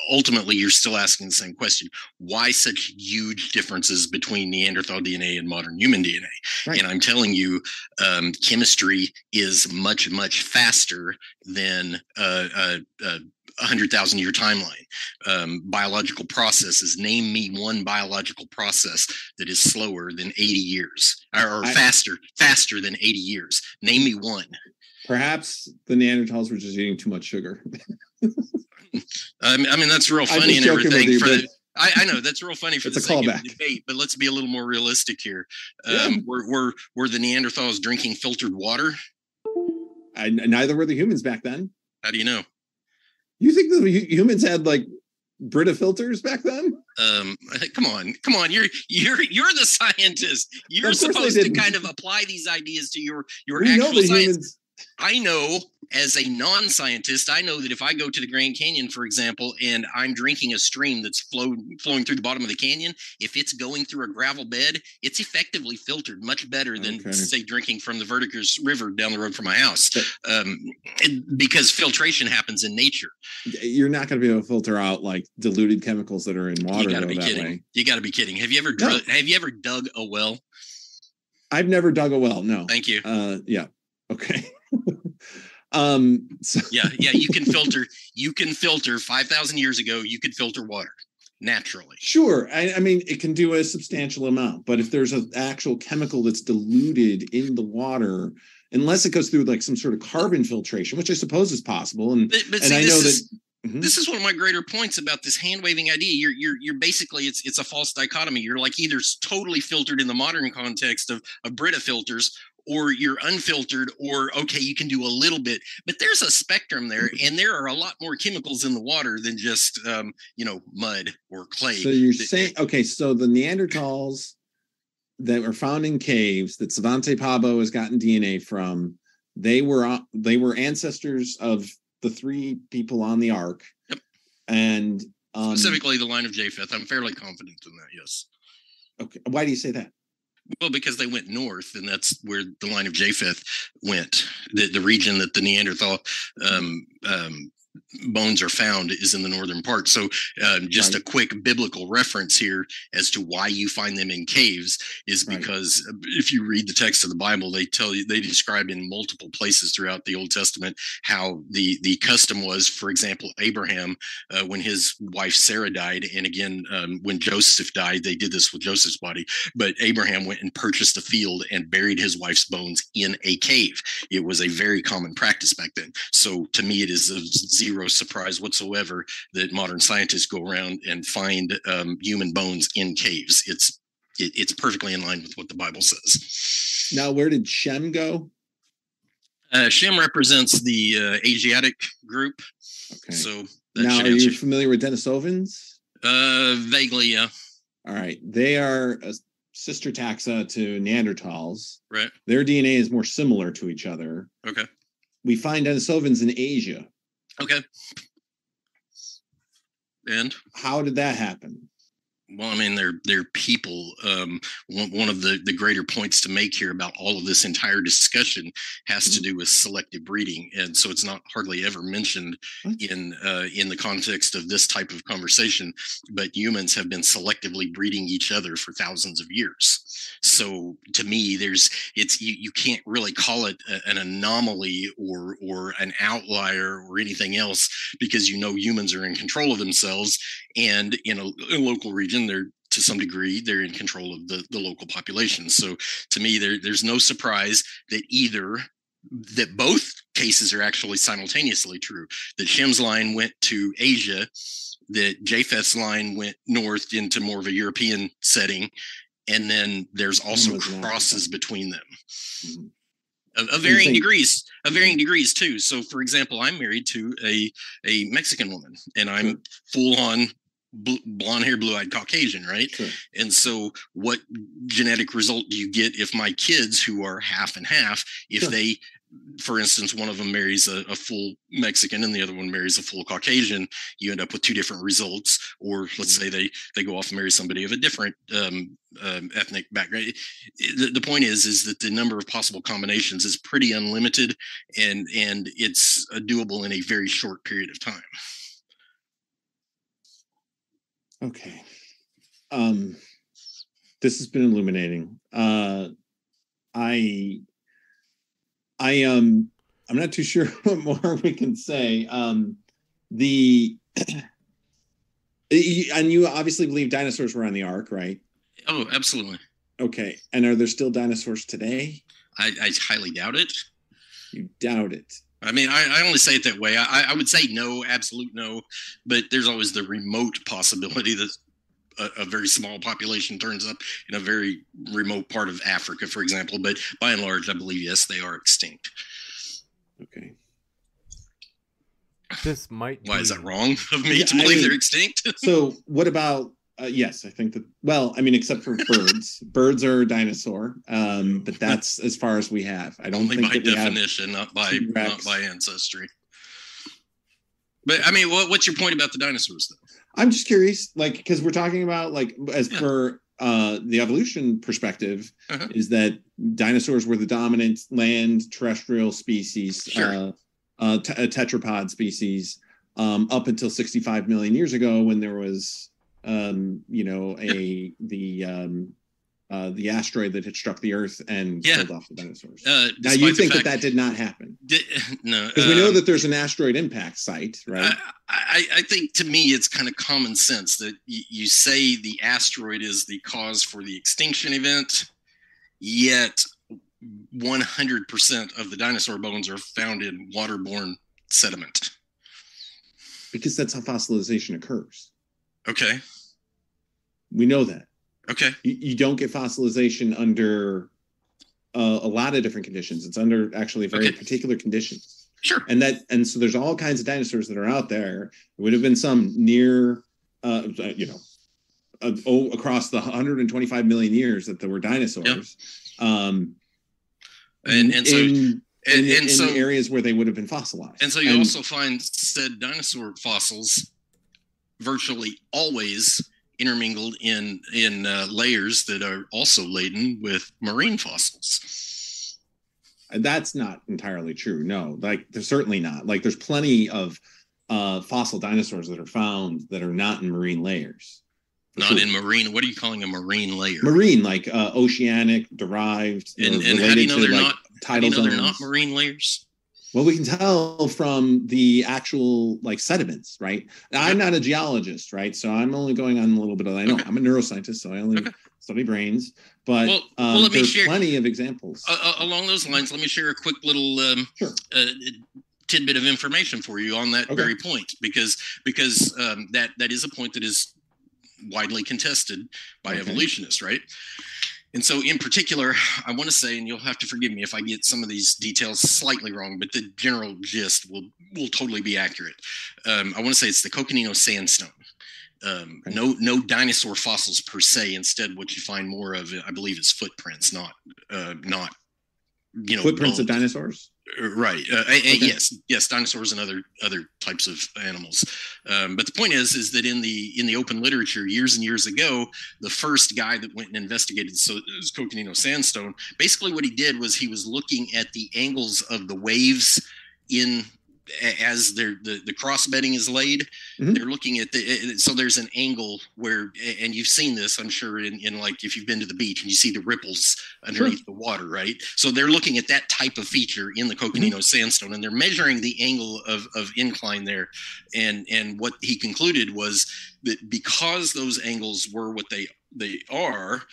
ultimately, you're still asking the same question. Why such huge differences between Neanderthal D N A and modern human D N A? Right. And I'm telling you, um, chemistry is much, much faster than uh, a, a one hundred thousand year timeline. Um, biological processes, name me one biological process that is slower than eighty years, or, or I, faster, faster than eighty years. Name me one. Perhaps the Neanderthals were just eating too much sugar. I mean, that's real funny and everything. You, for the, I, I know that's real funny for the sake of the debate, but let's be a little more realistic here. Um, yeah. Were were were the Neanderthals drinking filtered water? I, neither were the humans back then. How do you know? You think the humans had like Brita filters back then? Um, come on, come on! You're you're you're the scientist. You're supposed to kind of apply these ideas to your your we actual science. Humans- I know, as a non-scientist, I know that if I go to the Grand Canyon, for example, and I'm drinking a stream that's flow, flowing through the bottom of the canyon, if it's going through a gravel bed, it's effectively filtered much better than, okay. say, drinking from the Verdigris River down the road from my house, um, because filtration happens in nature. You're not going to be able to filter out, like, diluted chemicals that are in water. You got to be kidding. Way. You got to be kidding. Have you ever dr- no. Have you ever dug a well? I've never dug a well, no. Thank you. Uh, yeah. Okay. um so. yeah yeah you can filter you can filter five thousand years ago. You could filter water naturally, sure. I, I mean, it can do a substantial amount, but if there's an actual chemical that's diluted in the water, unless it goes through like some sort of carbon filtration, which I suppose is possible, and but, but and see, I know is- that Mm-hmm. This is one of my greater points about this hand-waving idea. You're, you're, you're basically, it's, it's a false dichotomy. You're like either totally filtered in the modern context of, of Brita filters, or you're unfiltered, or, okay, you can do a little bit, but there's a spectrum there, and there are a lot more chemicals in the water than just, um, you know, mud or clay. So you're that, saying, okay, so the Neanderthals that were found in caves that Svante Pääbo has gotten D N A from, they were, they were ancestors of the three people on the Ark, yep. and um, specifically the line of Japheth. I'm fairly confident in that. Yes. Okay. Why do you say that? Well, because they went north, and that's where the line of Japheth went. The, the region that the Neanderthal um, um, bones are found is in the northern part. So um, just right. a quick biblical reference here as to why you find them in caves is because right. if you read the text of the Bible, they tell you, they describe in multiple places throughout the Old Testament how the, the custom was, for example, Abraham, uh, when his wife Sarah died, and again, um, when Joseph died, they did this with Joseph's body, but Abraham went and purchased a field and buried his wife's bones in a cave. It was a very common practice back then. So to me, it is a zero surprise whatsoever that modern scientists go around and find um, human bones in caves. It's it, it's perfectly in line with what the Bible says. Now, where did Shem go? Uh, Shem represents the uh, Asiatic group. Okay. So that now, are you familiar with Denisovans? Uh, vaguely, yeah. All right, they are a sister taxa to Neanderthals. Right. Their D N A is more similar to each other. Okay. We find Denisovans in Asia. Okay. And how did that happen? Well, I mean, they're they're people. Um, one, one of the, the greater points to make here about all of this entire discussion has mm-hmm. to do with selective breeding, and so it's not hardly ever mentioned what? in uh, in the context of this type of conversation. But humans have been selectively breeding each other for thousands of years. So to me, there's it's you, you can't really call it a, an anomaly or or an outlier or anything else, because you know humans are in control of themselves, and in a, a local region, they're to some degree they're in control of the, the local population. So to me, there, there's no surprise that either that both cases are actually simultaneously true, that Shem's line went to Asia, that Japheth's line went north into more of a European setting, and then there's also crosses between them. Mm-hmm. Of, of varying degrees, of varying degrees too. So for example, I'm married to a, a Mexican woman, and I'm mm-hmm. full on blonde hair, blue eyed Caucasian, right? Sure. And so what genetic result do you get if my kids, who are half and half, if sure. they, for instance, one of them marries a, a full Mexican and the other one marries a full Caucasian, you end up with two different results. Or let's mm-hmm. say they, they go off and marry somebody of a different um, um, ethnic background. The, the point is, is that the number of possible combinations is pretty unlimited, and, and it's doable in a very short period of time. Okay. Um, this has been illuminating. Uh, I, I, um, I'm not too sure what more we can say. Um, the, and you obviously believe dinosaurs were on the Ark, right? Oh, absolutely. Okay. And are there still dinosaurs today? I, I highly doubt it. You doubt it. I mean, I, I only say it that way. I, I would say no, absolute no, but there's always the remote possibility that a, a very small population turns up in a very remote part of Africa, for example. But by and large, I believe, yes, they are extinct. Okay. This might be... Why is that wrong of me yeah, to believe I mean, they're extinct? So what about... Uh, yes, I think that... Well, I mean, except for birds. Birds are a dinosaur, um, but that's as far as we have. I don't Only think by that we definition, have not by not by ancestry. But I mean, what, what's your point about the dinosaurs, though? I'm just curious, like, because we're talking about, like, as yeah. per uh, the evolution perspective, uh-huh. is that dinosaurs were the dominant land terrestrial species, sure. uh, uh, t- a tetrapod species, um, up until sixty-five million years ago, when there was... um you know a yeah. the um uh the asteroid that had struck the earth and yeah. killed off the dinosaurs. Uh, now you think fact, that that did not happen? Did, no, because uh, we know that there's an asteroid impact site, right? I, I, I think to me it's kind of common sense that y- you say the asteroid is the cause for the extinction event, yet one hundred percent of the dinosaur bones are found in waterborne sediment, because that's how fossilization occurs. Okay. We know that. Okay. You, you don't get fossilization under uh, a lot of different conditions. It's under actually very okay. particular conditions. Sure. And that, and so there's all kinds of dinosaurs that are out there. There would have been some near, uh, you know, uh, oh, across the one hundred twenty-five million years that there were dinosaurs. Yep. Um, and, and so... In, and, in, and in so, areas where they would have been fossilized. And so you and, also find said dinosaur fossils virtually always intermingled in in uh, layers that are also laden with marine fossils. That's not entirely true. No, like there's certainly not. Like there's plenty of uh, fossil dinosaurs that are found that are not in marine layers. Not in marine. What are you calling a marine layer? Marine, like uh, oceanic, derived, and, and related how do you know to they're like not, tidal how do you know zones. They're not marine layers? Well, we can tell from the actual like sediments, right? Now, okay. I'm not a geologist, right? So I'm only going on a little bit of I know. Okay. I'm a neuroscientist, so I only okay. study brains. But well, um, well, there's share, plenty of examples uh, along those lines. Let me share a quick little. Um, sure. Uh, tidbit of information for you on that okay. very point, because because um, that that is a point that is widely contested by okay. evolutionists, right? And so in particular, I want to say, and you'll have to forgive me if I get some of these details slightly wrong, but the general gist will, will totally be accurate. Um, I want to say it's the Coconino Sandstone. Um, okay. No no dinosaur fossils per se. Instead, what you find more of, I believe, is footprints, not, uh, not you know. Footprints bones. Of dinosaurs? Right. Uh, okay. Yes. Yes. Dinosaurs and other other types of animals. Um, but the point is, is that in the in the open literature, years and years ago, the first guy that went and investigated so it was Coconino Sandstone, basically what he did was he was looking at the angles of the waves in as they're, the the cross bedding is laid. Mm-hmm. They're looking at the so there's an angle where, and you've seen this, I'm sure, in, in like if you've been to the beach and you see the ripples underneath sure. the water, right? So they're looking at that type of feature in the Coconino mm-hmm. Sandstone, and they're measuring the angle of of incline there. And and what he concluded was that because those angles were what they they are,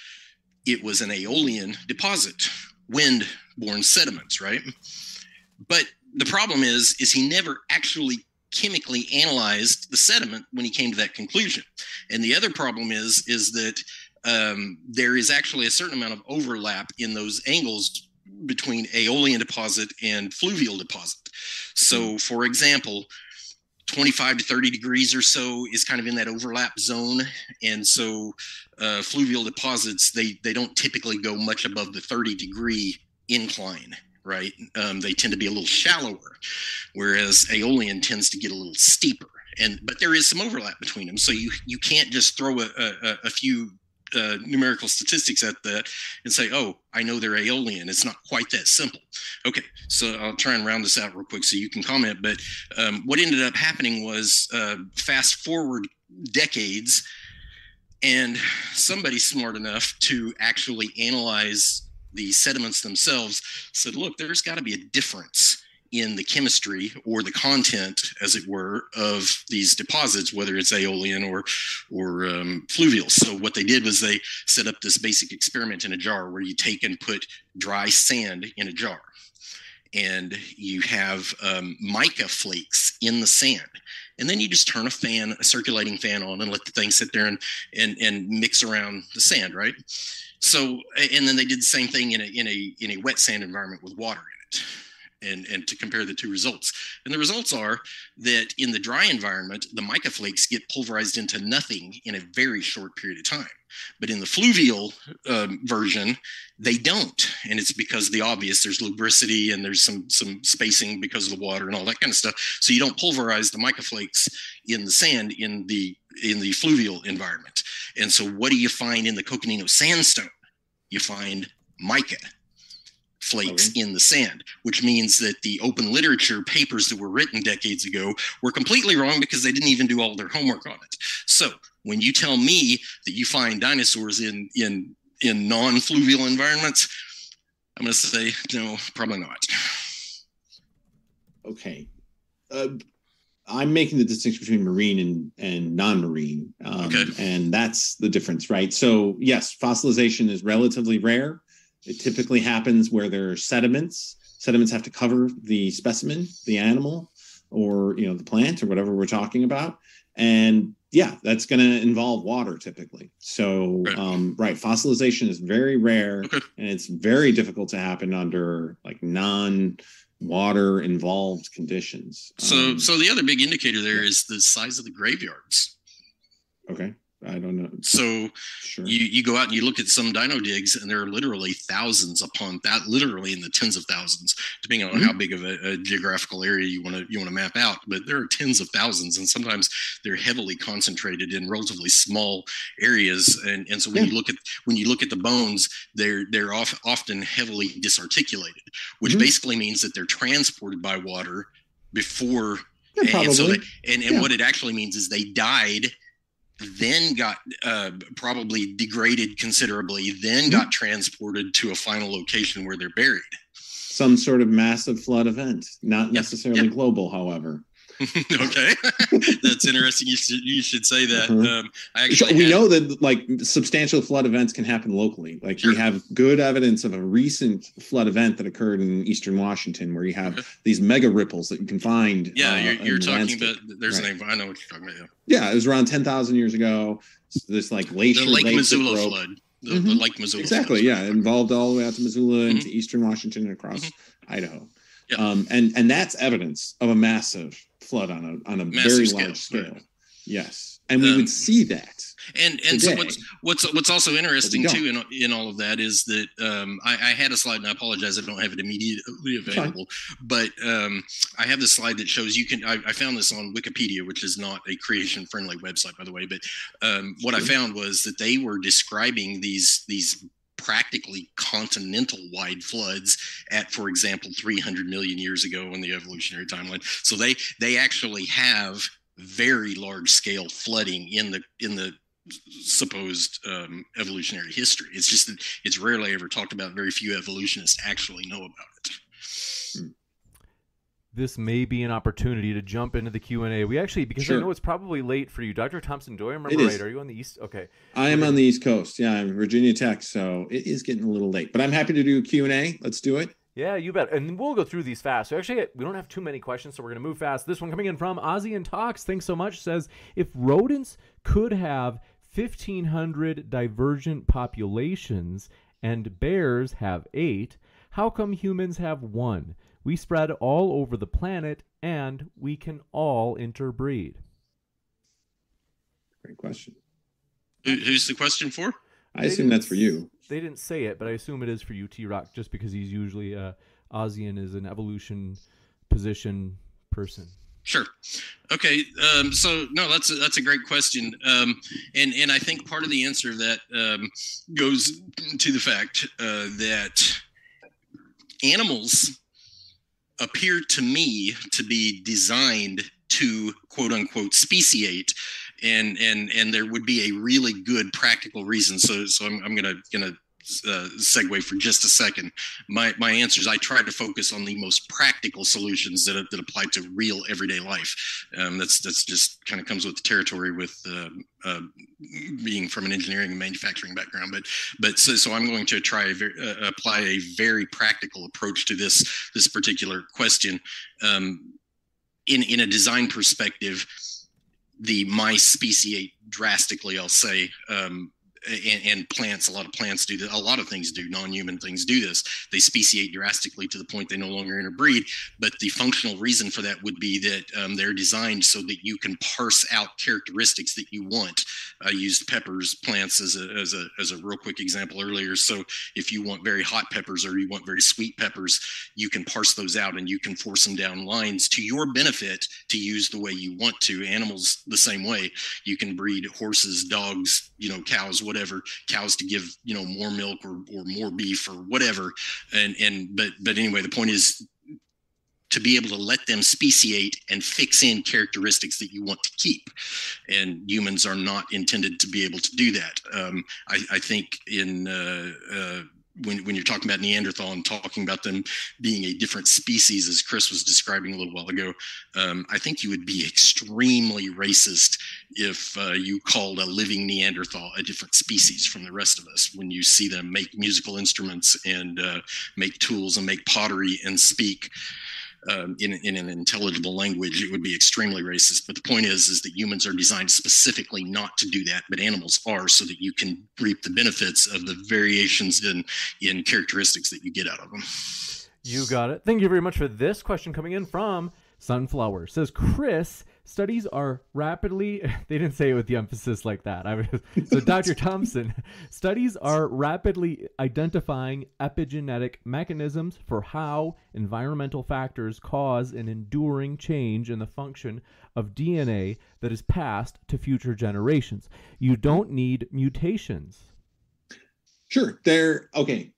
it was an Aeolian deposit, wind-borne sediments, right? But the problem is, is he never actually chemically analyzed the sediment when he came to that conclusion. And the other problem is, is that um, there is actually a certain amount of overlap in those angles between Aeolian deposit and fluvial deposit. So, for example, twenty-five to thirty degrees or so is kind of in that overlap zone. And so uh, fluvial deposits, they, they don't typically go much above the thirty degree incline. Right, um, they tend to be a little shallower, whereas Aeolian tends to get a little steeper. And but there is some overlap between them, so you you can't just throw a a, a few uh, numerical statistics at that and say, oh, I know they're Aeolian. It's not quite that simple. Okay, so I'll try and round this out real quick so you can comment. But um, what ended up happening was uh, fast forward decades, and somebody smart enough to actually analyze the sediments themselves said, look, there's got to be a difference in the chemistry or the content, as it were, of these deposits, whether it's Aeolian or or um, fluvial. So what they did was they set up this basic experiment in a jar where you take and put dry sand in a jar. And you have um, mica flakes in the sand. And then you just turn a fan, a circulating fan on and let the thing sit there and and, and mix around the sand, right? So, and then they did the same thing in a in a in a wet sand environment with water in it, and and to compare the two results. And the results are that in the dry environment, the mica flakes get pulverized into nothing in a very short period of time. But in the fluvial um, version, they don't, and it's because the obvious there's lubricity and there's some some spacing because of the water and all that kind of stuff. So you don't pulverize the mica flakes in the sand in the in the fluvial environment. And so what do you find in the Coconino Sandstone? You find mica flakes okay. in the sand, which means that the open literature papers that were written decades ago were completely wrong because they didn't even do all their homework on it. So when you tell me that you find dinosaurs in in in non-fluvial environments, I'm going to say, no, probably not. Okay. Uh I'm making the distinction between marine and, and non-marine, um, okay. and that's the difference, right? So yes, fossilization is relatively rare. It typically happens where there are sediments. Sediments have to cover the specimen, the animal, or you know the plant or whatever we're talking about. And yeah, that's going to involve water typically. So right. Um, right, fossilization is very rare, okay. and it's very difficult to happen under like non- water involved conditions. So um, so the other big indicator there yeah. is the size of the graveyards. Okay. I don't know. So sure. you, you go out and you look at some dino digs and there are literally thousands upon that, literally in the tens of thousands, depending on mm-hmm. how big of a, a geographical area you want to you want to map out. But there are tens of thousands, and sometimes they're heavily concentrated in relatively small areas. And and so when yeah. you look at when you look at the bones, they're they're off, often heavily disarticulated, which mm-hmm. basically means that they're transported by water before Yeah, probably. And, so they, and, and yeah. what it actually means is they died, then got uh, probably degraded considerably, then mm-hmm. got transported to a final location where they're buried. Some sort of massive flood event, not yep. necessarily yep. global, however. Okay, that's interesting. You should, you should say that. Uh-huh. um, I actually we had... know that like substantial flood events can happen locally. Like sure. we have good evidence of a recent flood event that occurred in eastern Washington, where you have okay. these mega ripples that you can find. Yeah, uh, you're, you're talking landscape. about. There's right. an I know what you're talking about. Yeah, yeah it was around ten thousand years ago. This like Lake, the Lake Missoula flood. The, mm-hmm. the Lake Missoula. Exactly. Yeah, it involved all the way out to Missoula mm-hmm. into eastern Washington and across mm-hmm. Idaho. Yep. Um, and and that's evidence of a massive flood on a on a massive very scale, large scale. Right. Yes, and we um, would see that. And and today. so what's what's what's also interesting too in in all of that is that um, I, I had a slide, and I apologize I don't have it immediately available, but um, I have this slide that shows you can. I, I found this on Wikipedia, which is not a creation friendly website, by the way. But um, what sure. I found was that they were describing these these. practically continental wide floods at, for example, three hundred million years ago on the evolutionary timeline. So they they actually have very large scale flooding in the in the supposed um, evolutionary history. It's just that it's rarely ever talked about. Very few evolutionists actually know about it. This may be an opportunity to jump into the Q and A. We actually, because sure. I know it's probably late for you, Doctor Thompson. Do I remember right? Are you on the East? Okay, I am on the East Coast. Yeah, I'm Virginia Tech, so it is getting a little late. But I'm happy to do Q and A. Let's do it. Yeah, you bet. And we'll go through these fast. So actually, we don't have too many questions, so we're going to move fast. This one coming in from Ozzy and Talks. Thanks so much. Says if rodents could have fifteen hundred divergent populations and bears have eight, how come humans have one? We spread all over the planet, and we can all interbreed. Great question. Who's the question for? I they assume that's for you. They didn't say it, but I assume it is for you, T-Rock, just because he's usually uh, Ozzy and is an evolution position person. Sure. Okay. Um, so no, that's a, that's a great question, um, and and I think part of the answer that um, goes to the fact uh, that animals appear to me to be designed to quote unquote speciate, and and and there would be a really good practical reason. So so I'm I'm gonna gonna uh, segue for just a second. My my answer is I try to focus on the most practical solutions that that apply to real everyday life. Um, that's that's just kind of comes with the territory with uh, uh, being from an engineering and manufacturing background. But but so so I'm going to try very, uh, apply a very practical approach to this this particular question. Um, in in a design perspective, the mice speciate drastically, I'll say. Um, And, and plants, a lot of plants do that. A lot of things do, non-human things do this. They speciate drastically to the point they no longer interbreed. But the functional reason for that would be that um, they're designed so that you can parse out characteristics that you want. I used peppers, plants as a, as a, as a real quick example earlier. So if you want very hot peppers or you want very sweet peppers, you can parse those out and you can force them down lines to your benefit to use the way you want to. Animals the same way. You can breed horses, dogs, you know, cows, whatever, cows to give, you know, more milk or, or more beef or whatever. And, and, but, but anyway, the point is to be able to let them speciate and fix in characteristics that you want to keep. And humans are not intended to be able to do that. Um, I, I think in, uh, uh, When, when you're talking about Neanderthal and talking about them being a different species, as Chris was describing a little while ago, um, I think you would be extremely racist if uh, you called a living Neanderthal a different species from the rest of us. When you see them make musical instruments and uh, make tools and make pottery and speak um, in, in an intelligible language, it would be extremely racist. But the point is, is that humans are designed specifically not to do that, but animals are, so that you can reap the benefits of the variations in, in characteristics that you get out of them. You got it. Thank you very much for this question coming in from Sunflower. It says, Chris, studies are rapidly, they didn't say it with the emphasis like that. I was, so Doctor Thompson, studies are rapidly identifying epigenetic mechanisms for how environmental factors cause an enduring change in the function of D N A that is passed to future generations. You don't need mutations. Sure. They're okay.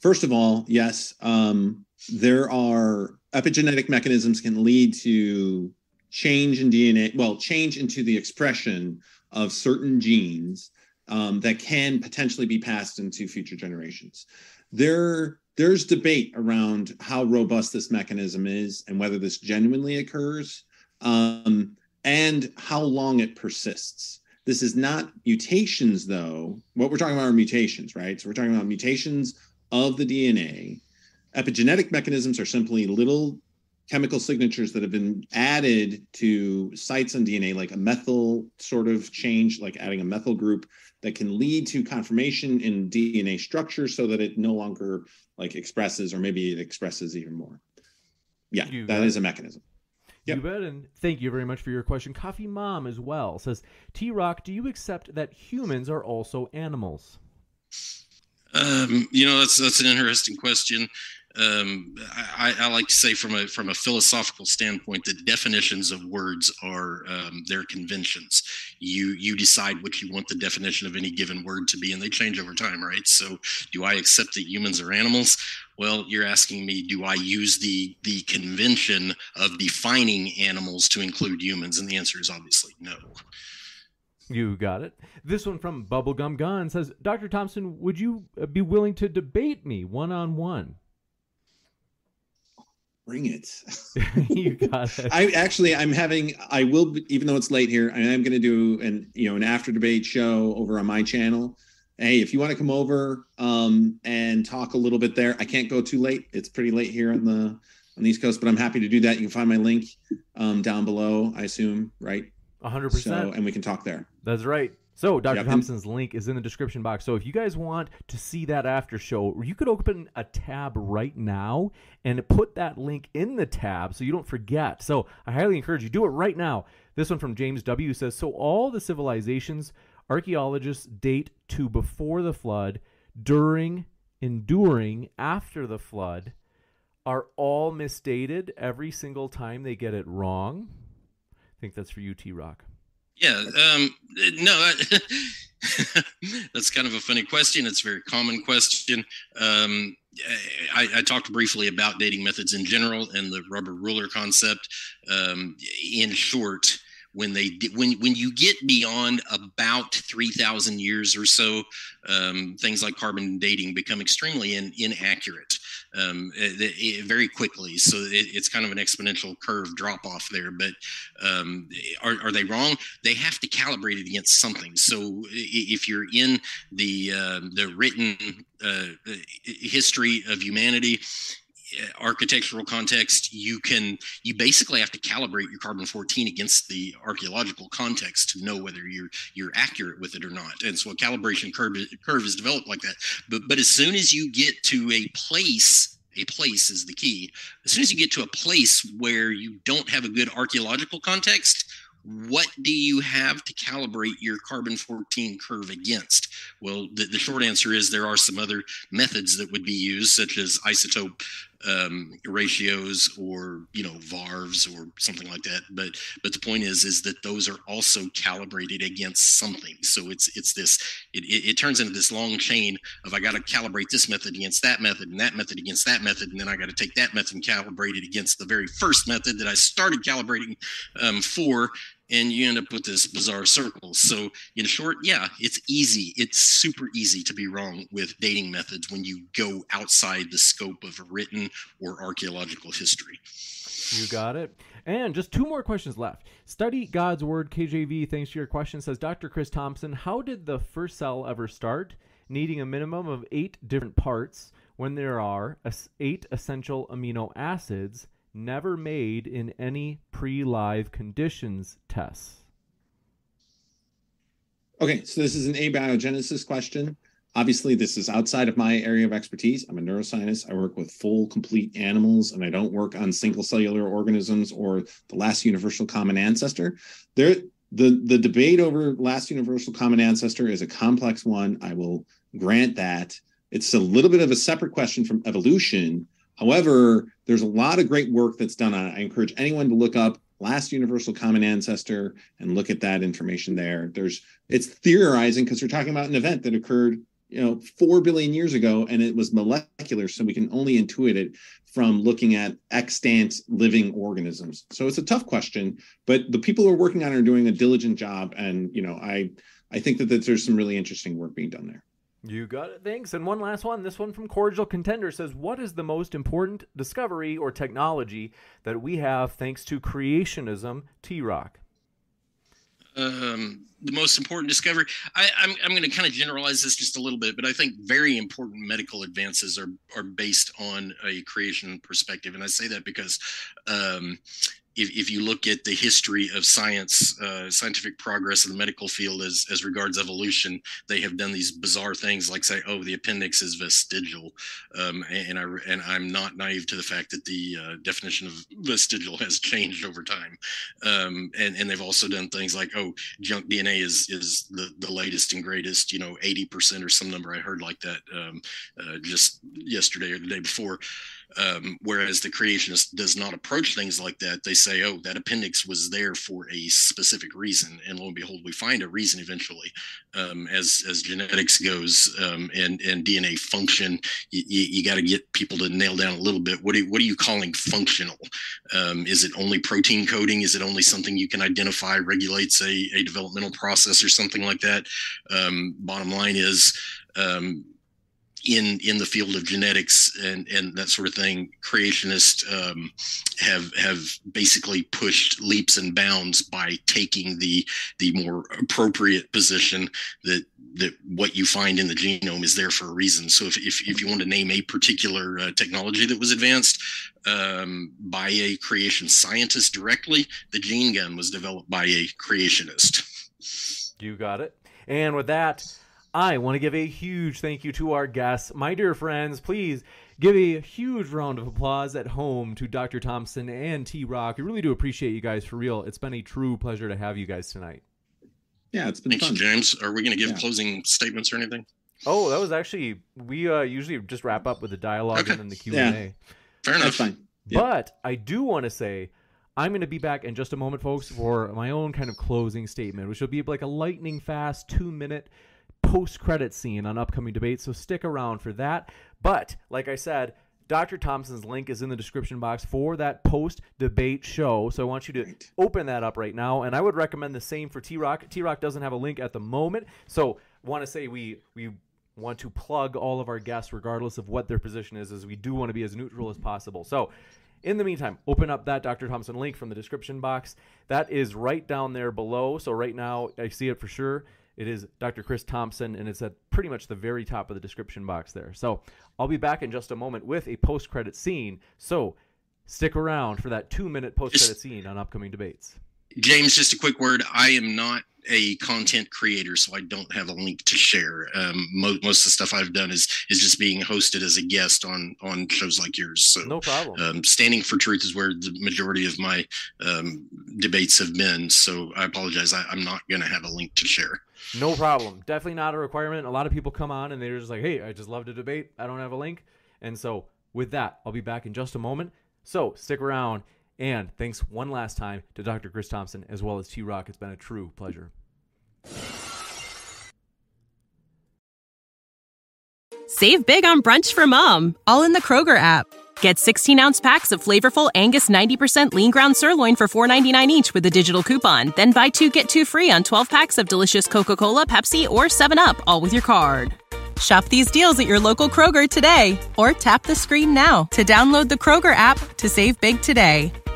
First of all, yes, um, there are epigenetic mechanisms can lead to change in D N A, well, change into the expression of certain genes um, that can potentially be passed into future generations. There, there's debate around how robust this mechanism is and whether this genuinely occurs um, and how long it persists. This is not mutations, though. What we're talking about are mutations, right? So we're talking about mutations of the D N A. Epigenetic mechanisms are simply little chemical signatures that have been added to sites on D N A, like a methyl sort of change, like adding a methyl group that can lead to conformation in D N A structure so that it no longer like expresses, or maybe it expresses even more. Yeah, you that bet. Is a mechanism. Yep. You bet, and thank you very much for your question. Coffee Mom as well says, T-Rock, do you accept that humans are also animals? Um, you know, that's that's an interesting question. Um, I, I like to say from a from a philosophical standpoint that definitions of words are um, their conventions. You you decide what you want the definition of any given word to be, and they change over time, right? So do I accept that humans are animals? Well, you're asking me, do I use the the convention of defining animals to include humans? And the answer is obviously no. You got it. This one from Bubblegum Gun says, Doctor Thompson, would you be willing to debate me one-on-one? Bring it. You got it. I actually, I'm having, I will, be, even though it's late here, I am going to do an, you know, an after debate show over on my channel. Hey, if you want to come over um, and talk a little bit there, I can't go too late. It's pretty late here on the, on the East Coast, but I'm happy to do that. You can find my link um, down below, I assume, right? one hundred percent. So, and we can talk there. That's right. So Doctor Yep. Thompson's link is in the description box. So if you guys want to see that after show, you could open a tab right now and put that link in the tab so you don't forget. So I highly encourage you, do it right now. This one from James W. says, so all the civilizations archaeologists date to before the flood, during, enduring, after the flood, are all misdated every single time they get it wrong. I think that's for you, T-Rock. Yeah, um, no, that's kind of a funny question. It's a very common question. Um, I, I talked briefly about dating methods in general and the rubber ruler concept. Um, in short, when they when when you get beyond about three thousand years or so, um, things like carbon dating become extremely in, inaccurate. Um, it, it, very quickly. So it, it's kind of an exponential curve drop off there, but um, are, are they wrong? They have to calibrate it against something. So if you're in the, uh, the written uh, history of humanity, architectural context, you can you basically have to calibrate your carbon fourteen against the archaeological context to know whether you're you're accurate with it or not. And so a calibration curve curve is developed like that. But but as soon as you get to a place, a place is the key. As soon as you get to a place where you don't have a good archaeological context, what do you have to calibrate your carbon fourteen curve against? Well, the, the short answer is there are some other methods that would be used, such as isotope um, ratios or, you know, varves or something like that. But but the point is, is that those are also calibrated against something. So it's it's this, it, it, it turns into this long chain of I got to calibrate this method against that method and that method against that method. And then I got to take that method and calibrate it against the very first method that I started calibrating um, for. And you end up with this bizarre circle. So in short, yeah, it's easy. It's super easy to be wrong with dating methods when you go outside the scope of written or archaeological history. You got it. And just two more questions left. Study God's Word, K J V, thanks for your question, says, Doctor Chris Thompson, how did the first cell ever start, needing a minimum of eight different parts when there are eight essential amino acids never made in any pre-live conditions tests? Okay, so this is an abiogenesis question. Obviously, this is outside of my area of expertise. I'm a neuroscientist. I work with full, complete animals, and I don't work on single cellular organisms or the last universal common ancestor. There, the, the debate over last universal common ancestor is a complex one. I will grant that. It's a little bit of a separate question from evolution. However, there's a lot of great work that's done on it. I encourage anyone to look up last universal common ancestor and look at that information there. There's, it's theorizing because we're talking about an event that occurred you know, four billion years ago, and it was molecular, so we can only intuit it from looking at extant living organisms. So it's a tough question, but the people who are working on it are doing a diligent job, and you know, I I think that, that there's some really interesting work being done there. You got it. Thanks. And one last one. This one from Cordial Contender says, what is the most important discovery or technology that we have thanks to creationism, T-Rock? Um, the most important discovery, I, I'm, I'm going to kind of generalize this just a little bit, but I think very important medical advances are, are based on a creation perspective. And I say that because um, if, if you look at the history of science, uh, scientific progress in the medical field as, as regards evolution, they have done these bizarre things like say, oh, the appendix is vestigial. Um, and, and, I, and I'm not naive to the fact that the uh, definition of vestigial has changed over time. Um, and, and they've also done things like, oh, junk D N A is is the, the latest and greatest, you know, eighty percent or some number I heard like that um, uh, just yesterday or the day before. Um, whereas the creationist does not approach things like that. They say, oh, that appendix was there for a specific reason. And lo and behold, we find a reason eventually. Um, as, as genetics goes um, and, and D N A function, you, you got to get people to nail down a little bit. What, do, what are you calling functional? Um, is it only protein coding? Is it only something you can identify regulates a, a developmental process or something like that? Um, bottom line is, um, in in the field of genetics and and that sort of thing, creationists um have have basically pushed leaps and bounds by taking the the more appropriate position that that what you find in the genome is there for a reason. So if if, if you want to name a particular uh, technology that was advanced um by a creation scientist directly, the gene gun was developed by a creationist. You got it. And with that, I want to give a huge thank you to our guests. My dear friends, please give a huge round of applause at home to Doctor Thompson and T-Rock. We really do appreciate you guys, for real. It's been a true pleasure to have you guys tonight. Yeah, it's been Thanks, fun. James. Are we going to give yeah. closing statements or anything? Oh, that was actually, we uh, usually just wrap up with the dialogue okay. and then the Q and A. Yeah. Fair enough. Fine. Yeah. But I do want to say, I'm going to be back in just a moment, folks, for my own kind of closing statement, which will be like a lightning fast two-minute post-credit scene on upcoming debates, so stick around for that. But like I said, Doctor Thompson's link is in the description box for that post-debate show, so I want you to right. open that up right now, and I would recommend the same for T-Rock. T-Rock doesn't have a link at the moment, so want to say we we want to plug all of our guests regardless of what their position is, as we do want to be as neutral as possible. So in the meantime, open up that Doctor Thompson link from the description box. That is right down there below, so right now I see it for sure. It is Doctor Chris Thompson, and it's at pretty much the very top of the description box there. So I'll be back in just a moment with a post-credit scene. So stick around for that two-minute post-credit scene on upcoming debates. James, just a quick word. I am not a content creator, so I don't have a link to share. Um, mo most of the stuff I've done is is just being hosted as a guest on on shows like yours. So no problem. Um, Standing for Truth is where the majority of my um, debates have been. So I apologize. I, I'm not going to have a link to share. No problem. Definitely not a requirement. A lot of people come on and they're just like, hey, I just love to debate. I don't have a link. And so with that, I'll be back in just a moment. So stick around. And thanks one last time to Doctor Chris Thompson as well as T-Rock. It's been a true pleasure. Save big on brunch for mom, all in the Kroger app. Get sixteen ounce packs of flavorful Angus ninety percent lean ground sirloin for four ninety-nine each with a digital coupon. Then buy two, get two free on twelve packs of delicious Coca-Cola, Pepsi, or seven up, all with your card. Shop these deals at your local Kroger today, or tap the screen now to download the Kroger app to save big today.